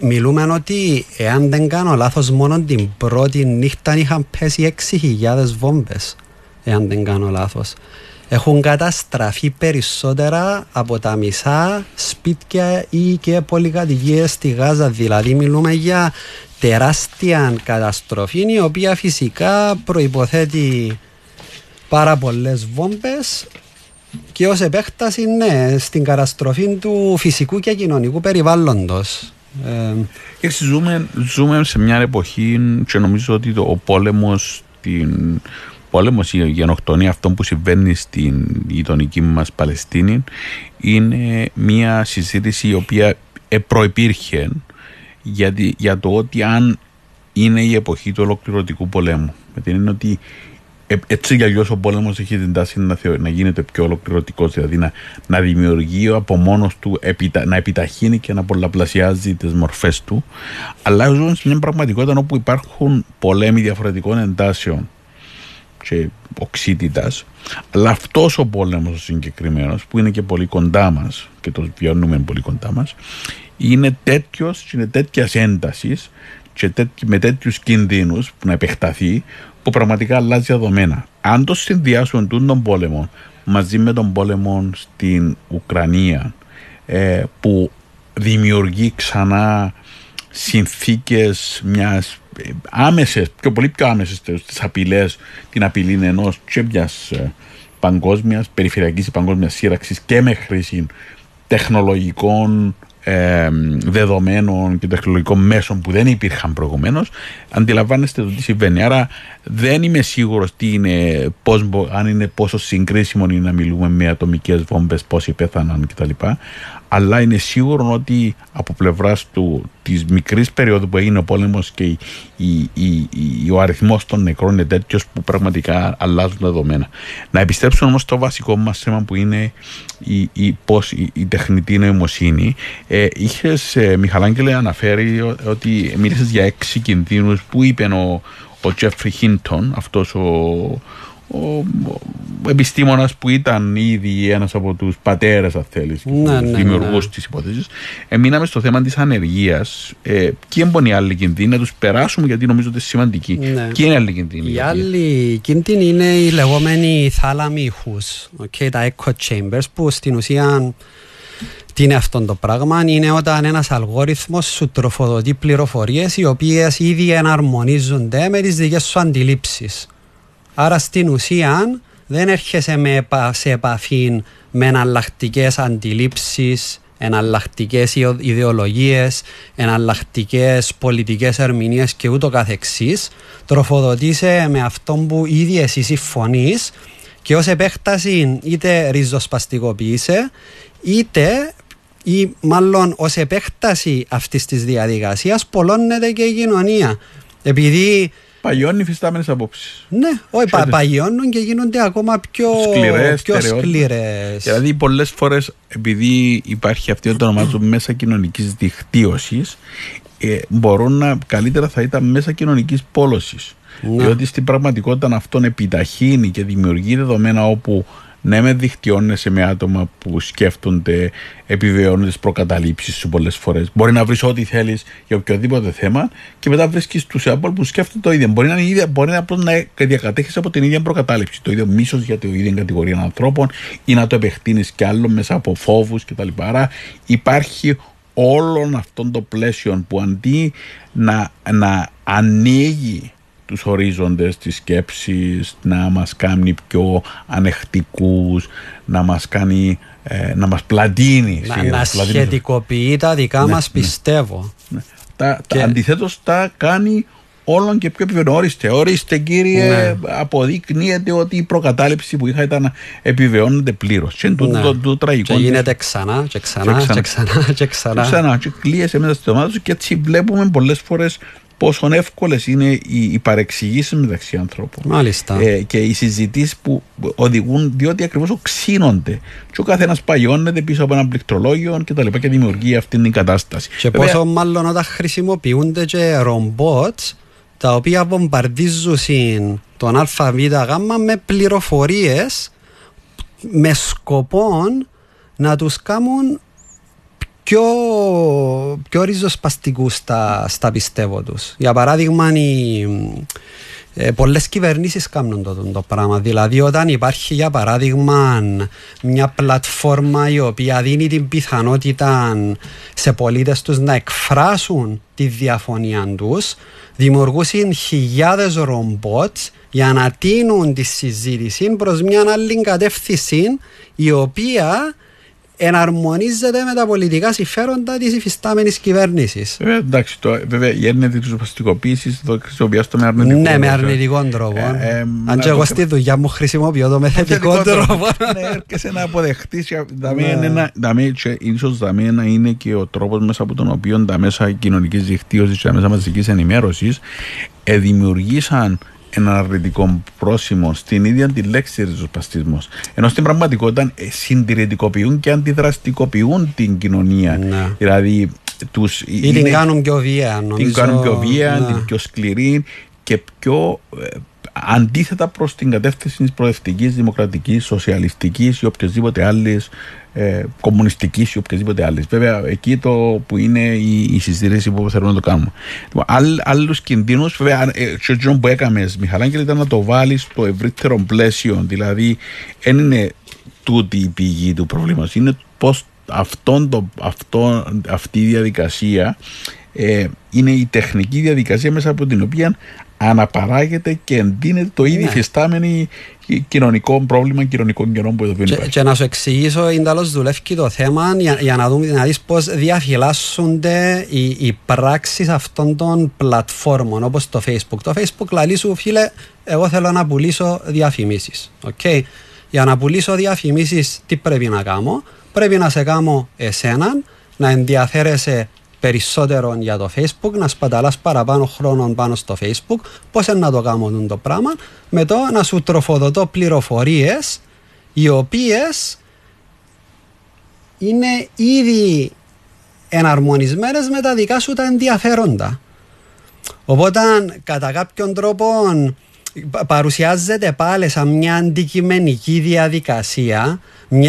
μιλούμε ότι εάν δεν κάνω λάθος μόνο την πρώτη νύχτα είχαν πέσει 6.000 βόμβες, εάν δεν κάνω λάθος. Έχουν καταστραφεί περισσότερα από τα μισά σπίτια ή και πολυκατοικίες στη Γάζα. Δηλαδή μιλούμε για τεράστια καταστροφή, η οποία φυσικά προϋποθέτει πάρα πολλές βόμβες και ως επέκταση, ναι, στην καταστροφή του φυσικού και κοινωνικού περιβάλλοντος. Ζούμε σε μια εποχή και νομίζω ότι ο πόλεμος η γενοκτονία, αυτό που συμβαίνει στην γειτονική μας Παλαιστίνη, είναι μια συζήτηση η οποία προϋπήρχε για το ότι αν είναι η εποχή του ολοκληρωτικού πολέμου. Με την έννοια ότι Έτσι κι αλλιώς ο πόλεμος έχει την τάση να γίνεται πιο ολοκληρωτικός, δηλαδή να δημιουργεί από μόνος του, να επιταχύνει και να πολλαπλασιάζει τις μορφές του. Αλλά ζούμε σε μια πραγματικότητα όπου υπάρχουν πολέμοι διαφορετικών εντάσεων και οξύτητας, αλλά αυτός ο πόλεμος ο συγκεκριμένος, που είναι και πολύ κοντά μας και το βιώνουμε πολύ κοντά μας, είναι τέτοιος και είναι τέτοιας έντασης και με τέτοιους κινδύνους που να επεκταθεί, που πραγματικά αλλάζει δεδομένα. Αν το συνδυάσουν τον πόλεμο μαζί με τον πόλεμο στην Ουκρανία, που δημιουργεί ξανά συνθήκες μιας άμεσες, πιο πολύ πιο άμεσες στις απειλές, την απειλή ενός και μιας παγκόσμιας, περιφερειακής ή παγκόσμιας σύραξης και με χρήση τεχνολογικών δεδομένων και τεχνολογικών μέσων που δεν υπήρχαν προηγουμένως, αντιλαμβάνεστε το τι συμβαίνει. Άρα δεν είμαι σίγουρος τι είναι, αν είναι πόσο συγκρίσιμο είναι να μιλούμε με ατομικές βόμβες, πόσοι πέθαναν κτλ. Αλλά είναι σίγουρο ότι από πλευράς της μικρής περίοδου που έγινε ο πόλεμος και ο αριθμός των νεκρών είναι τέτοιος που πραγματικά αλλάζουν δεδομένα. Να επιστρέψουμε όμως στο βασικό μας θέμα που είναι η τεχνητή νοημοσύνη. Είχες, Μιχαήλ Άγγελε, αναφέρει ότι μίλησες για 6 κινδύνους που είπε ο Τζέφρι Χίντον, αυτός ο επιστήμονας που ήταν ήδη ένας από τους πατέρες, αν θέλεις, δημιουργούς της υπόθεσης. Μείναμε στο θέμα της ανεργίας. Ποιοι είναι οι άλλοι κινδύνοι, να τους περάσουμε γιατί νομίζω ότι είναι σημαντικοί. Ποιοι είναι οι άλλοι κινδύνοι? Οι άλλοι κινδύνοι είναι οι λεγόμενοι θάλαμοι ήχους, τα echo chambers, που στην ουσία τι είναι αυτό το πράγμα? Είναι όταν ένας αλγόριθμος σου τροφοδοτεί πληροφορίες οι οποίες ήδη εναρμονίζονται με τις δικές σου αντιλήψεις. Άρα στην ουσία δεν έρχεσαι σε επαφή με εναλλακτικές αντιλήψεις, εναλλακτικές ιδεολογίες, εναλλακτικές πολιτικές ερμηνείες και ούτω καθεξής. Τροφοδοτείσαι με αυτόν που ήδη εσύ συμφωνείς και ως επέκταση είτε ριζοσπαστικοποιείσαι, είτε ή μάλλον ως επέκταση αυτής της διαδικασίας πολλώνεται και η κοινωνία. Επειδή παγιώνουν οι φυστάμενες απόψεις. Ναι, όχι, παγιώνουν και γίνονται ακόμα πιο σκληρές. Δηλαδή πολλές φορές, επειδή υπάρχει αυτή το ονομάζουμε μέσα κοινωνικής δικτύωσης, μπορούν να καλύτερα θα ήταν μέσα κοινωνικής πόλωσης. Διότι στην πραγματικότητα αυτόν επιταχύνει και δημιουργεί δεδομένα όπου ναι, με δικτυώνεσαι με άτομα που σκέφτονται, επιβεβαιώνουν τις προκαταλήψεις σου πολλές φορές. Μπορεί να βρεις ό,τι θέλεις για οποιοδήποτε θέμα και μετά βρίσκεις τους Apple που σκέφτονται το ίδιο. Μπορεί να είναι απλώς να διακατέχεις από την ίδια προκατάληψη, το ίδιο μίσος για την ίδια κατηγορία ανθρώπων ή να το επεκτείνεις κι άλλο μέσα από φόβους κτλ. Άρα υπάρχει όλων αυτών των πλαίσιων που αντί να ανοίγει τους ορίζοντες της σκέψης, να μας κάνει πιο ανεκτικούς, να μας κάνει, να μας πλατείνει. Να σχετικοποιεί τα δικά μας, πιστεύω. Ναι. Και αντιθέτως τα κάνει όλων και πιο επιβεβαιώριστε. Ορίστε κύριε, αποδεικνύεται ότι η προκατάληψη που είχα ήταν επιβεβαιώνεται πλήρως. Και το τραγικό. Και γίνεται ξανά και ξανά και ξανά και ξανά. Και κλείεσαι μέσα στη ομάδα σου και έτσι βλέπουμε πολλές φορές πόσο εύκολες είναι οι παρεξηγήσεις μεταξύ ανθρώπων και οι συζητήσεις που οδηγούν, διότι ακριβώς οξύνονται και ο καθένας παγιώνεται πίσω από ένα πληκτρολόγιο και τα λοιπά και δημιουργεί αυτή την κατάσταση. Και βέβαια, πόσο μάλλον όταν χρησιμοποιούνται και ρομπότ τα οποία βομβαρδίζουν τον ΑΒΓ με πληροφορίες με σκοπό να τους κάνουν πιο ριζοσπαστικούς στα πιστεύω τους. Για παράδειγμα, πολλές κυβερνήσεις κάνουν το πράγμα. Δηλαδή, όταν υπάρχει, για παράδειγμα, μια πλατφόρμα η οποία δίνει την πιθανότητα σε πολίτες τους να εκφράσουν τη διαφωνία τους, δημιουργούσαν χιλιάδες ρομπότ για να τείνουν τη συζήτηση προς μια άλλη κατεύθυνση η οποία εναρμονίζεται με τα πολιτικά συμφέροντα της υφιστάμενης κυβέρνησης. Εντάξει, βέβαια η έννοια της ριζοσπαστικοποίησης το χρησιμοποιάστο με αρνητικό τρόπο. Ναι, με αρνητικό τρόπο. Αν και εγώ στη δουλειά μου χρησιμοποιώ το με θετικό τρόπο. Ναι, έρχεσαι να αποδεχτείς. Ίσως δαμένα είναι και ο τρόπος μέσα από τον οποίο τα μέσα κοινωνικής δικτύωσης και τα μέσα μαζικής ενημέρωσης δημιουργήσαν ένα αρνητικό πρόσημο στην ίδια τη λέξη ριζοσπαστισμός. Ενώ στην πραγματικότητα συντηρητικοποιούν και αντιδραστικοποιούν την κοινωνία. Ναι. Δηλαδή, τους, ή την κάνουν πιο βία, νομίζω. Την κάνουν πιο βία, ναι. Την πιο σκληρή και πιο αντίθετα προς την κατεύθυνση της προοδευτικής, δημοκρατικής, σοσιαλιστικής ή οποιασδήποτε άλλης, κομμουνιστικής ή οποιασδήποτε άλλης. Βέβαια, εκεί το που είναι η συζήτηση που θέλουμε να το κάνουμε. Άλλους κινδύνους, βέβαια, το που έκαμε, Μιχαλάκη, ήταν να το βάλει στο ευρύτερο πλαίσιο. Δηλαδή, δεν είναι τούτη η πηγή του προβλήματος. Είναι πώς αυτή η διαδικασία είναι η τεχνική διαδικασία μέσα από την οποία αναπαράγεται και εντείνεται το ήδη φυστάμενο κοινωνικό πρόβλημα, κοινωνικών καιρών που εδώ πέρα υπάρχει. Και να σου εξηγήσω, εντάλλως δουλεύει και το θέμα για να δούμε, να δεις πώς διαφυλάσσονται οι πράξεις αυτών των πλατφόρμων, όπως το Facebook. Το Facebook λαλεί σου, φίλε, εγώ θέλω να πουλήσω διαφημίσεις. Okay. Για να πουλήσω διαφημίσεις, τι πρέπει να κάνω? Πρέπει να σε κάνω εσέναν, να ενδιαφέρεσαι περισσότερον για το Facebook, να σπαταλάς παραπάνω χρόνων πάνω στο Facebook. Πώς να το κάνουν το πράγμα? Με το να σου τροφοδοτώ πληροφορίες οι οποίες είναι ήδη εναρμονισμένες με τα δικά σου τα ενδιαφέροντα. Οπότε κατά κάποιον τρόπο παρουσιάζεται πάλι σαν μια αντικειμενική διαδικασία,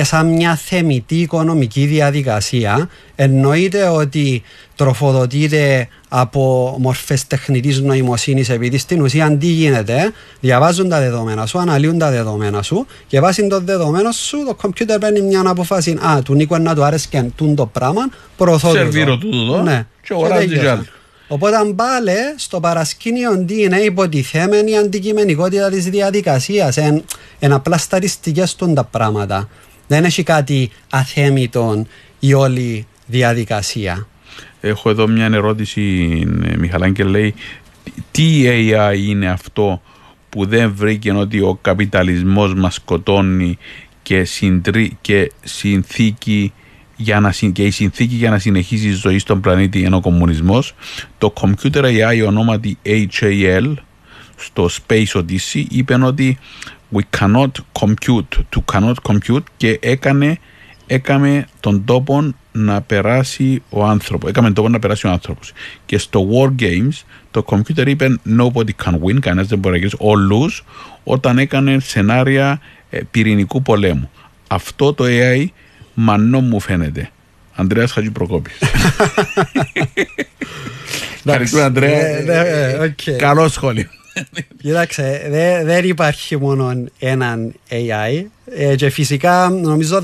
σαν μια θεμητή οικονομική διαδικασία. Εννοείται ότι τροφοδοτείται από μορφές τεχνητής νοημοσύνης, επειδή στην ουσία τι γίνεται? Διαβάζουν τα δεδομένα σου, αναλύουν τα δεδομένα σου και βάσει των δεδομένων σου το κομπιούτερ παίρνει μια αποφάση. Α, του Νίκου να του άρεσε και τούν το πράγμα, προωθώ το. Ναι. Και οπότε πάλι στο παρασκήνιο τι είναι? Υποτιθέμενη αντικειμενικότητα της διαδικασίας, εν απλά στατιστικές των τα πράγματα. Δεν έχει κάτι αθέμητο η όλη διαδικασία. Έχω εδώ μια ερώτηση, Μιχαλάν, και λέει τι AI είναι αυτό που δεν βρήκε ότι ο καπιταλισμός μας σκοτώνει και συνθήκη και η συνθήκη για να συνεχίσει η ζωή στον πλανήτη είναι ο κομμουνισμός. Το computer AI ονόματι HAL στο Space Odyssey είπε ότι to cannot compute και έκαμε τον τόπο να περάσει ο άνθρωπος. Και στο War Games το computer είπε nobody can win, κανένας δεν μπορεί να κερδίσει, all lose, όταν έκανε σενάρια πυρηνικού πολέμου. Αυτό το AI μανό μου φαίνεται. Ανδρέας Χατζηπροκόπης. Ευχαριστούμε, Ανδρέα. Καλό σχόλιο. Κοιτάξτε, δεν υπάρχει μόνο έναν AI και φυσικά νομίζω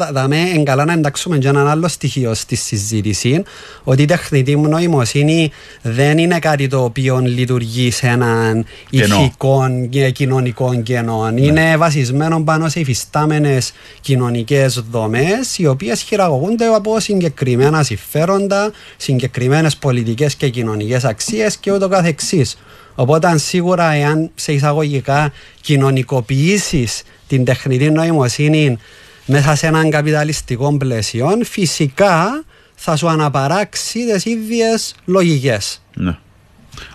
είναι καλά να εντάξουμε και έναν άλλο στοιχείο στη συζήτηση, ότι η τεχνητή νοημοσύνη δεν είναι κάτι το οποίο λειτουργεί σε έναν ηθικό και κοινωνικό κενό. Ναι. Είναι βασισμένο πάνω σε υφιστάμενες κοινωνικές δομές, οι οποίες χειραγωγούνται από συγκεκριμένα συμφέροντα, συγκεκριμένες πολιτικές και κοινωνικές αξίες και ούτω καθεξής. Οπότε σίγουρα εάν σε εισαγωγικά κοινωνικοποιήσεις την τεχνητή νοημοσύνη μέσα σε έναν καπιταλιστικό πλαίσιο, φυσικά θα σου αναπαράξει τις ίδιες λογικές. Ναι.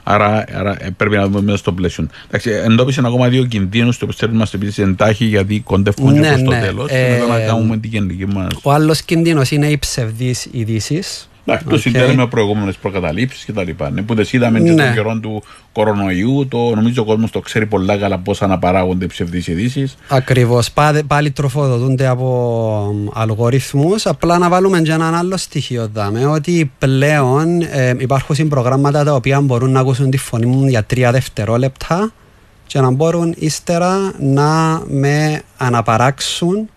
Άρα πρέπει να δούμε μέσα στο πλαίσιο. Εντάξει, εντόπισαν ακόμα δύο κινδύνους, το πιστεύω μας επίσης εντάχει, γιατί κοντεύουν και προς το τέλος. Να κάνουμε την κεντρική μας. Ο άλλος κινδύνος είναι οι ψευδείς ειδήσεις. Το συνδέεται με προηγούμενες προκαταλήψεις και τα λοιπά. Που δεν είδαμε και τον καιρό του κορονοϊού, νομίζω ο κόσμος το ξέρει πολλά καλά πώς αναπαράγονται οι ψευδείς ειδήσεις. Ακριβώς. Πάλι τροφοδοτούνται από αλγορίθμους. Απλά να βάλουμε και έναν άλλο στοιχείο, ότι πλέον υπάρχουν προγράμματα τα οποία μπορούν να ακούσουν τη φωνή μου για 3 δευτερόλεπτα και να μπορούν ύστερα να με αναπαράξουν.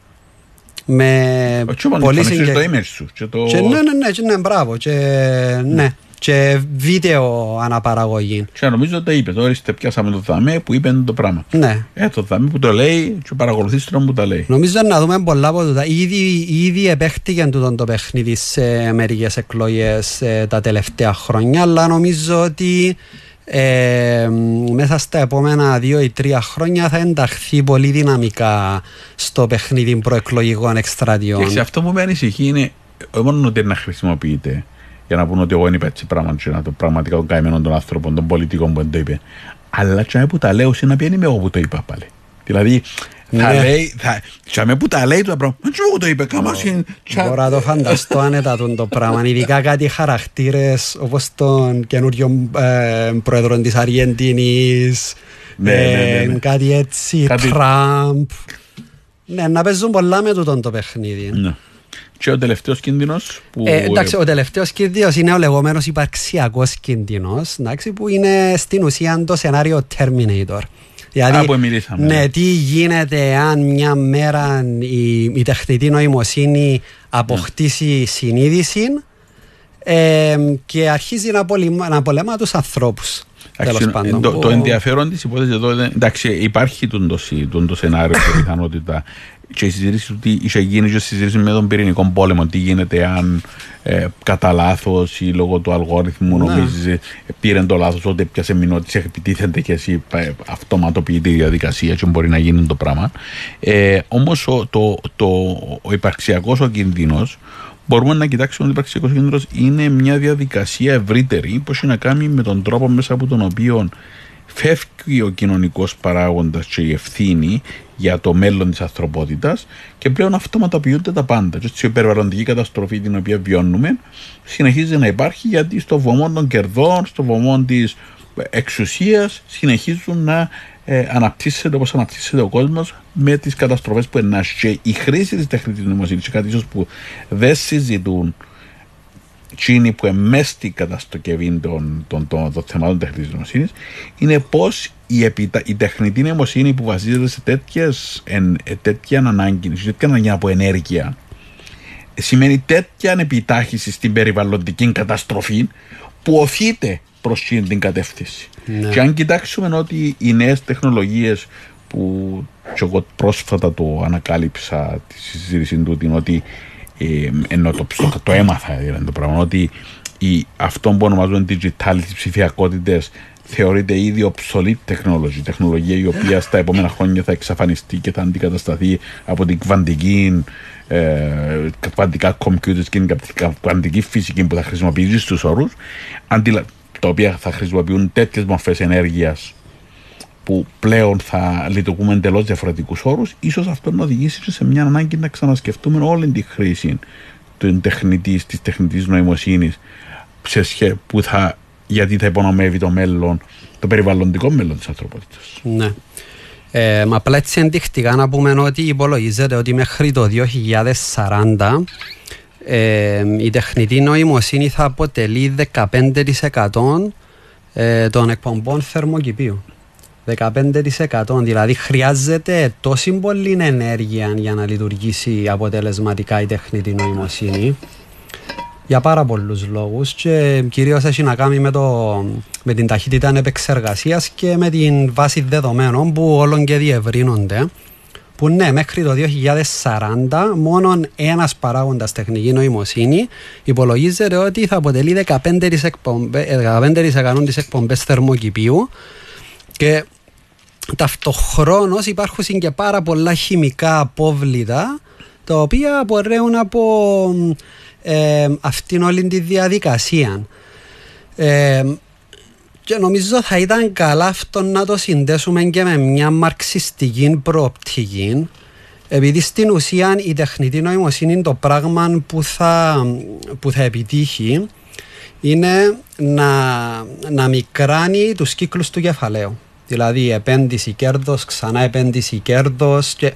Με πολύ συγκεκριμένο. Ναι, μπράβο. Και βίντεο αναπαραγωγή. Και νομίζω ότι το είπε. Τώρα είστε πιάσαμε το δαμέ που είπε το πράγμα. Ναι. Το δαμέ που το λέει, και παρακολουθείς τον που τα λέει. Νομίζω να δούμε πολλά από τούτα. Ήδη επέχτηκε το παιχνίδι σε μερικές εκλογές τα τελευταία χρόνια, αλλά νομίζω ότι μέσα στα επόμενα 2 ή 3 χρόνια θα ενταχθεί πολύ δυναμικά στο παιχνίδι προεκλογικών εκστρατιών. Και σε αυτό που με ανησυχεί είναι μόνο ότι να χρησιμοποιείται για να πούνε ότι εγώ δεν είπα έτσι πράγμα, το πραγματικά των καημένων των άνθρωπων, των πολιτικών που δεν το είπε. Αλλά τσάμε που τα λέω, σύνα πιένει με εγώ που το είπα πάλι. Δηλαδή, θα λέει, τσάμε που τα λέει το πράγμα, δεν ξέρω εγώ το είπε, καμάς είναι... Μπορώ να το φανταστώ ανέτα το πράγμα, ειδικά κάτι χαρακτήρες όπως τον καινούριο πρόεδρο της Αργεντινής, κάτι έτσι, Τραμπ. Ναι, να παίζουν πολλά με τούτο το παιχνίδι. Και ο τελευταίος κίνδυνος που... εντάξει, ο τελευταίος κίνδυνος είναι ο λεγόμενος υπαρξιακός κίνδυνος, εντάξει, που είναι στην ουσία το σενάριο Terminator. Δηλαδή, ναι, τι γίνεται αν μια μέρα η τεχνητή νοημοσύνη αποκτήσει συνείδηση και αρχίζει να πολεμά τους ανθρώπους. Το ενδιαφέρον της υπόθεσης εδώ, εντάξει, υπάρχει το σενάριο και πιθανότητα και η συζήτηση ότι είχε γίνει και η συζήτηση με τον πυρηνικό πόλεμο, τι γίνεται αν κατά λάθος ή λόγω του αλγόριθμου νομίζεις πήρε το λάθος, ότι πια σε μηνότης επιτίθενται και εσύ αυτοματοποιείται η διαδικασία και μπορεί να γίνει το πράγμα. Όμως ο υπαρξιακός ο κίνδυνος, μπορούμε να κοιτάξουμε ότι ο υπαρξιακός κίνδυνος είναι μια διαδικασία ευρύτερη που έχει να κάνει με τον τρόπο μέσα από τον οποίο φεύγει ο κοινωνικός παράγοντας και η ευθύνη για το μέλλον της ανθρωπότητας και πλέον αυτοματοποιούνται τα πάντα. Και στην περιβαλλοντική καταστροφή την οποία βιώνουμε συνεχίζει να υπάρχει, γιατί στο βωμό των κερδών, στο βωμό της εξουσίας συνεχίζουν να αναπτύσσεται όπως αναπτύσσεται ο κόσμος με τις καταστροφές που ενάσχει. Η χρήση της τεχνητής νοημοσύνης, κάτι ίσως που δεν συζητούν τσίνοι που εμέστη καταστοκευήν των θεμάτων τεχνητής νοημοσύνης, είναι πως η τεχνητή νοημοσύνη που βασίζεται σε τέτοια ανάγκη, σε τέτοια ανάγκη από ενέργεια, σημαίνει τέτοια επιτάχυση στην περιβαλλοντική καταστροφή που οθείται προς την κατεύθυνση. Ναι. Και αν κοιτάξουμε ότι οι νέες τεχνολογίες που εγώ πρόσφατα το ανακάλυψα τη συζήτηση του, είναι ότι ενώ το έμαθα δηλαδή, το πράγμα, ότι αυτό που ονομάζουν digital, τις ψηφιακότητες, θεωρείται ήδη obsolete technology, τεχνολογία η οποία στα επόμενα χρόνια θα εξαφανιστεί και θα αντικατασταθεί από την κβαντική, κβαντικά computers και την κβαντική φυσική που θα χρησιμοποιήσει στους όρους, τα οποία θα χρησιμοποιούν τέτοιες μορφές ενέργειας που πλέον θα λειτουργούμε εντελώς διαφορετικούς όρους, ίσως αυτό να οδηγήσει σε μια ανάγκη να ξανασκεφτούμε όλη τη χρήση της τεχνητής νοημοσύνης, γιατί θα υπονομεύει το μέλλον, το περιβαλλοντικό μέλλον της ανθρωπότητας. Ναι. Μα απλά έτσι ενδεικτικά να πούμε ότι υπολογίζεται ότι μέχρι το 2040 η τεχνητή νοημοσύνη θα αποτελεί 15% των εκπομπών θερμοκηπίου. 15%. Δηλαδή χρειάζεται τόση πολλή ενέργεια για να λειτουργήσει αποτελεσματικά η τεχνητή νοημοσύνη, για πάρα πολλούς λόγους, και κυρίως έχει να κάνει με την ταχύτητα επεξεργασίας και με την βάση δεδομένων που όλων και διευρύνονται, που ναι, μέχρι το 2040 μόνον ένας παράγοντας τεχνητή νοημοσύνη υπολογίζεται ότι θα αποτελεί 15% της εκπομπές θερμοκηπίου, και ταυτοχρόνως υπάρχουν και πάρα πολλά χημικά απόβλητα τα οποία απορρέουν από αυτήν όλη τη διαδικασία. Και νομίζω θα ήταν καλά αυτό να το συνδέσουμε και με μια μαρξιστική προοπτική, επειδή στην ουσία η τεχνητή νοημοσύνη είναι το πράγμα που θα επιτύχει είναι να μικράνει τους κύκλους του κεφαλαίου. Δηλαδή επένδυση κέρδος, ξανά επένδυση κέρδος, και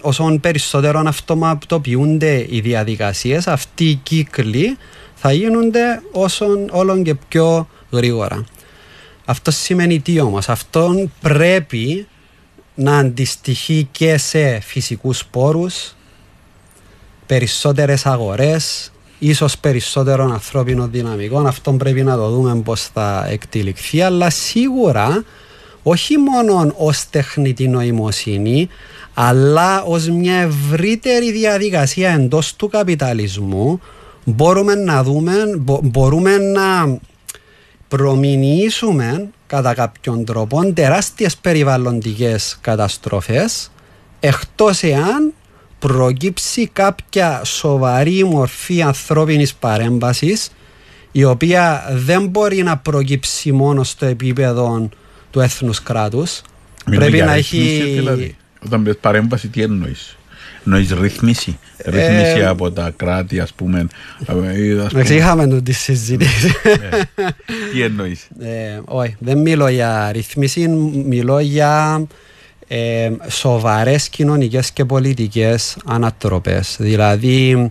όσον περισσότερο αυτοματοποιούνται οι διαδικασίες, αυτοί οι κύκλοι θα γίνονται όσον όλον και πιο γρήγορα. Αυτό σημαίνει τι όμως? Αυτό πρέπει να αντιστοιχεί και σε φυσικούς πόρους, περισσότερες αγορές, ίσως περισσότερων ανθρώπινων δυναμικών. Αυτό πρέπει να το δούμε πώς θα εκτυλιχθεί, αλλά σίγουρα όχι μόνο ως τεχνητή νοημοσύνη, αλλά ως μια ευρύτερη διαδικασία εντός του καπιταλισμού μπορούμε να προμηνύσουμε κατά κάποιον τρόπο τεράστιες περιβαλλοντικές καταστροφές, εκτός εάν προκύψει κάποια σοβαρή μορφή ανθρώπινης παρέμβασης, η οποία δεν μπορεί να προκύψει μόνο στο επίπεδο του έθνους κράτους. Πρέπει να έχει. Δηλαδή. Όταν πες παρέμβαση, τι εννοείς? Εννοείς ρυθμίσει. Ρυθμίσει από τα κράτη, ας πούμε. Είχαμε τη συζήτηση. Τι εννοείς? Όχι, δεν μιλώ για ρυθμίσει, μιλώ για σοβαρές κοινωνικές και πολιτικές ανατροπές. Δηλαδή,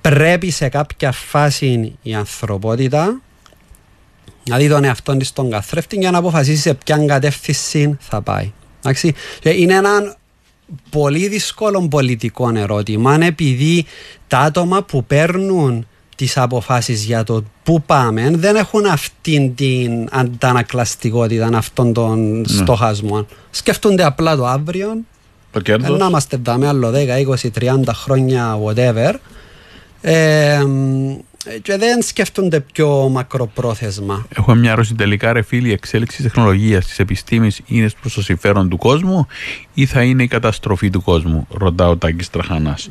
πρέπει σε κάποια φάση η ανθρωπότητα να δει τον εαυτόν της στον καθρέφτη για να αποφασίσει σε ποια κατεύθυνση θα πάει. Είναι ένα πολύ δύσκολο πολιτικό ερώτημα, επειδή τα άτομα που παίρνουν τις αποφάσεις για το πού πάμε δεν έχουν αυτήν την αντανακλαστικότητα αυτών των στοχασμών. Σκέφτονται απλά το αύριο, να είμαστε δάμε άλλο 10, 20, 30 χρόνια, whatever, και δεν σκέφτονται πιο μακροπρόθεσμα. Έχουμε μια ερώτηση τελικά, ρε φίλοι. Η εξέλιξη της τεχνολογίας, της επιστήμης είναι προς το συμφέρον του κόσμου ή θα είναι η καταστροφή του κόσμου? Ρωτά ο Τάκης Τραχανάς.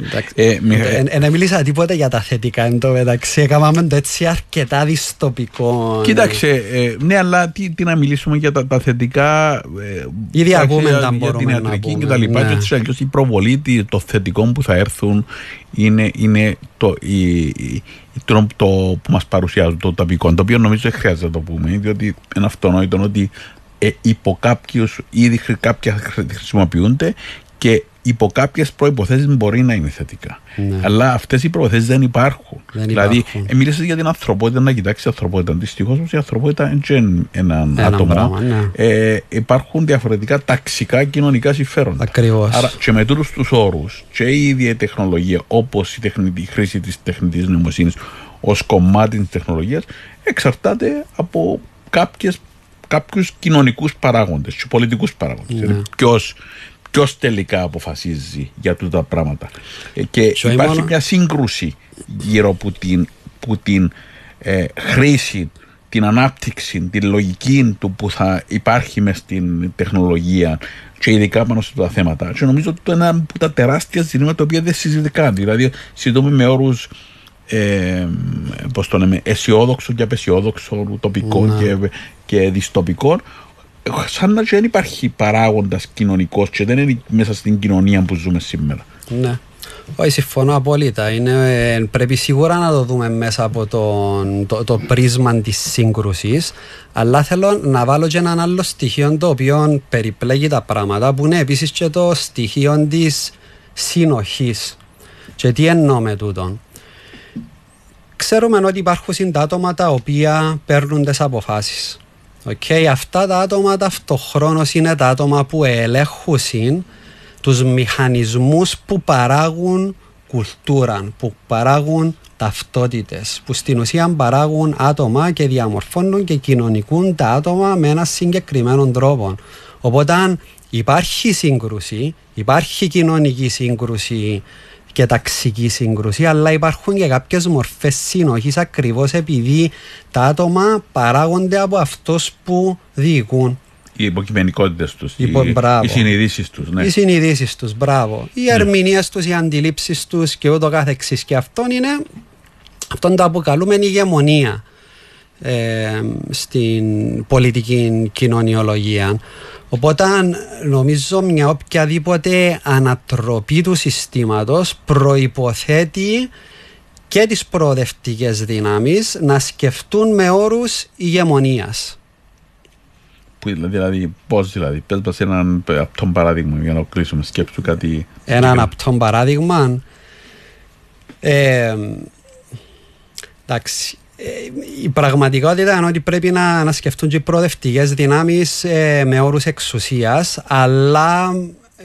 Να μιλήσα τίποτα για τα θετικά εν τω μεταξύ. Έκαναμε το έτσι αρκετά δυστοπικό. Κοίταξε, ναι, αλλά τι να μιλήσουμε για τα θετικά. Ήδη ακούμε τα ιατρική κτλ. Και αλλιώς η προβολή των θετικών που θα έρθουν είναι το που μας παρουσιάζουν το τοπικό, το οποίο νομίζω δεν χρειάζεται να το πούμε, διότι είναι αυτονόητο ότι υπό κάποιους ήδη κάποια χρησιμοποιούνται και υπό κάποιες προϋποθέσεις μπορεί να είναι θετικά. Ναι. Αλλά αυτές οι προϋποθέσεις δεν υπάρχουν. Δηλαδή, μίλησε για την ανθρωπότητα, να κοιτάξει την ανθρωπότητα. Δυστυχώς η ανθρωπότητα είναι έναν άτομο. Ναι. Υπάρχουν διαφορετικά ταξικά κοινωνικά συμφέροντα. Ακριβώς. Άρα, και με τούτους τους όρους, και η ίδια τεχνολογία, όπως η χρήση της τεχνητής νοημοσύνης ως κομμάτι της τεχνολογίας, εξαρτάται από κάποιους κοινωνικούς παράγοντες και πολιτικούς παράγοντες. Ναι. Δηλαδή, ποιος τελικά αποφασίζει για τούτα πράγματα? Και υπάρχει μια σύγκρουση γύρω από την χρήση, την ανάπτυξη, την λογική του που θα υπάρχει μες στην τεχνολογία και ειδικά πάνω σε αυτά τα θέματα. Και νομίζω ότι το ένα από τα τεράστια ζητήματα τα οποία δεν συζητείται καν. Δηλαδή συζητούμε με όρους αισιόδοξων και απεσιόδοξων, ουτοπικών και δυστοπικών, σαν να δεν υπάρχει παράγοντας κοινωνικός και δεν είναι μέσα στην κοινωνία που ζούμε σήμερα. Ναι, όχι, συμφωνώ απόλυτα. Πρέπει σίγουρα να το δούμε μέσα από το πρίσμα της σύγκρουσης, αλλά θέλω να βάλω και έναν άλλο στοιχείο το οποίο περιπλέγει τα πράγματα, που είναι επίσης και το στοιχείο της συνοχής. Και τι εννοώ με τούτον? Ξέρουμε ότι υπάρχουν τα άτομα τα οποία παίρνουν τις αποφάσεις. Αυτά τα άτομα ταυτοχρόνως είναι τα άτομα που ελέγχουν τους μηχανισμούς που παράγουν κουλτούρα, που παράγουν ταυτότητες, που στην ουσία παράγουν άτομα και διαμορφώνουν και κοινωνικούν τα άτομα με ένα συγκεκριμένο τρόπο. Οπότε αν υπάρχει σύγκρουση, υπάρχει κοινωνική σύγκρουση και ταξική σύγκρουση, αλλά υπάρχουν και κάποιες μορφές συνοχής ακριβώς επειδή τα άτομα παράγονται από αυτούς που διοικούν. Οι υποκειμενικότητες τους, οι συνειδήσεις τους. Ναι. Οι συνειδήσεις τους, μπράβο. Οι ερμηνείες τους, οι αντιλήψεις τους και ούτω καθεξής. Και αυτόν το αποκαλούμε ηγεμονία στην πολιτική κοινωνιολογία. Οπότε νομίζω μια οποιαδήποτε ανατροπή του συστήματος προϋποθέτει και τις προοδευτικές δυνάμεις να σκεφτούν με όρους ηγεμονίας. Δηλαδή, πώς δηλαδή? Πες μας έναν απτό παράδειγμα για να κλείσουμε. Σκέψου κάτι. Έναν απτό παράδειγμα. Εντάξει. Η πραγματικότητα είναι ότι πρέπει να σκεφτούν και οι προοδευτικές δυνάμεις με όρους εξουσίας, αλλά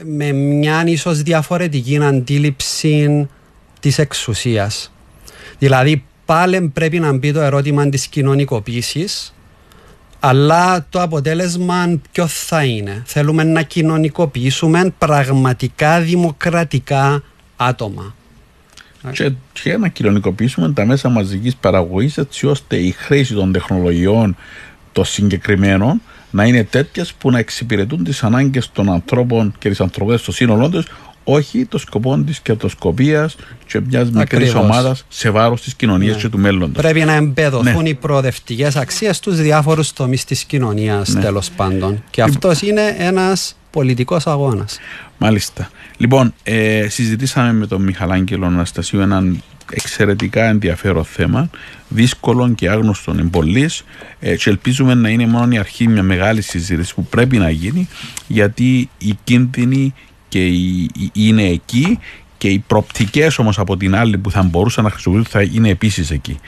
με μια ίσως διαφορετική αντίληψη της εξουσίας. Δηλαδή πάλι πρέπει να μπει το ερώτημα της κοινωνικοποίησης, αλλά το αποτέλεσμα ποιο θα είναι? Θέλουμε να κοινωνικοποιήσουμε πραγματικά δημοκρατικά άτομα και να κοινωνικοποιήσουμε τα μέσα μαζικής παραγωγής, έτσι ώστε η χρήση των τεχνολογιών των συγκεκριμένων να είναι τέτοιες που να εξυπηρετούν τις ανάγκες των ανθρώπων και τις ανθρωπές στο σύνολό τους, όχι των σκοπών της κερδοσκοπίας και μιας μικρής ομάδας σε βάρος της κοινωνίας και του μέλλοντος. Πρέπει να εμπεδοθούν οι προοδευτικές αξίες στους διάφορους τομείς της κοινωνίας, τέλος πάντων. Και αυτός είναι ένας πολιτικός αγώνας. Μάλιστα. Λοιπόν, συζητήσαμε με τον Μιχαήλ Άγγελο Αναστασίου έναν εξαιρετικά ενδιαφέρον θέμα, δύσκολο και άγνωστο εμπολής, και ελπίζουμε να είναι μόνο η αρχή μια μεγάλη συζήτηση που πρέπει να γίνει, γιατί οι κίνδυνοι και είναι εκεί και οι προοπτικές όμως από την άλλη που θα μπορούσαν να χρησιμοποιηθούν θα είναι επίσης εκεί.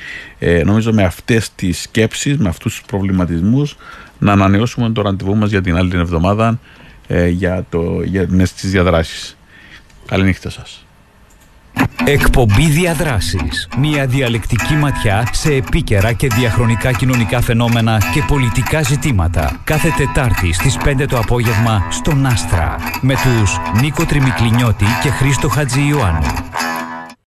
Νομίζω με αυτές τις σκέψεις, με αυτούς τους προβληματισμούς να ανανεώσουμε το ραντεβού μας για την άλλη εβδομάδα για τις διαδράσεις. Καληνύχτα σας. Εκπομπή Διαδράσεις. Μια διαλεκτική ματιά σε επίκαιρα και διαχρονικά κοινωνικά φαινόμενα και πολιτικά ζητήματα. Κάθε Τετάρτη στις 5 το απόγευμα στον Άστρα. Με τους Νίκο Τριμικλινιώτη και Χρήστο Χατζηιωάννου.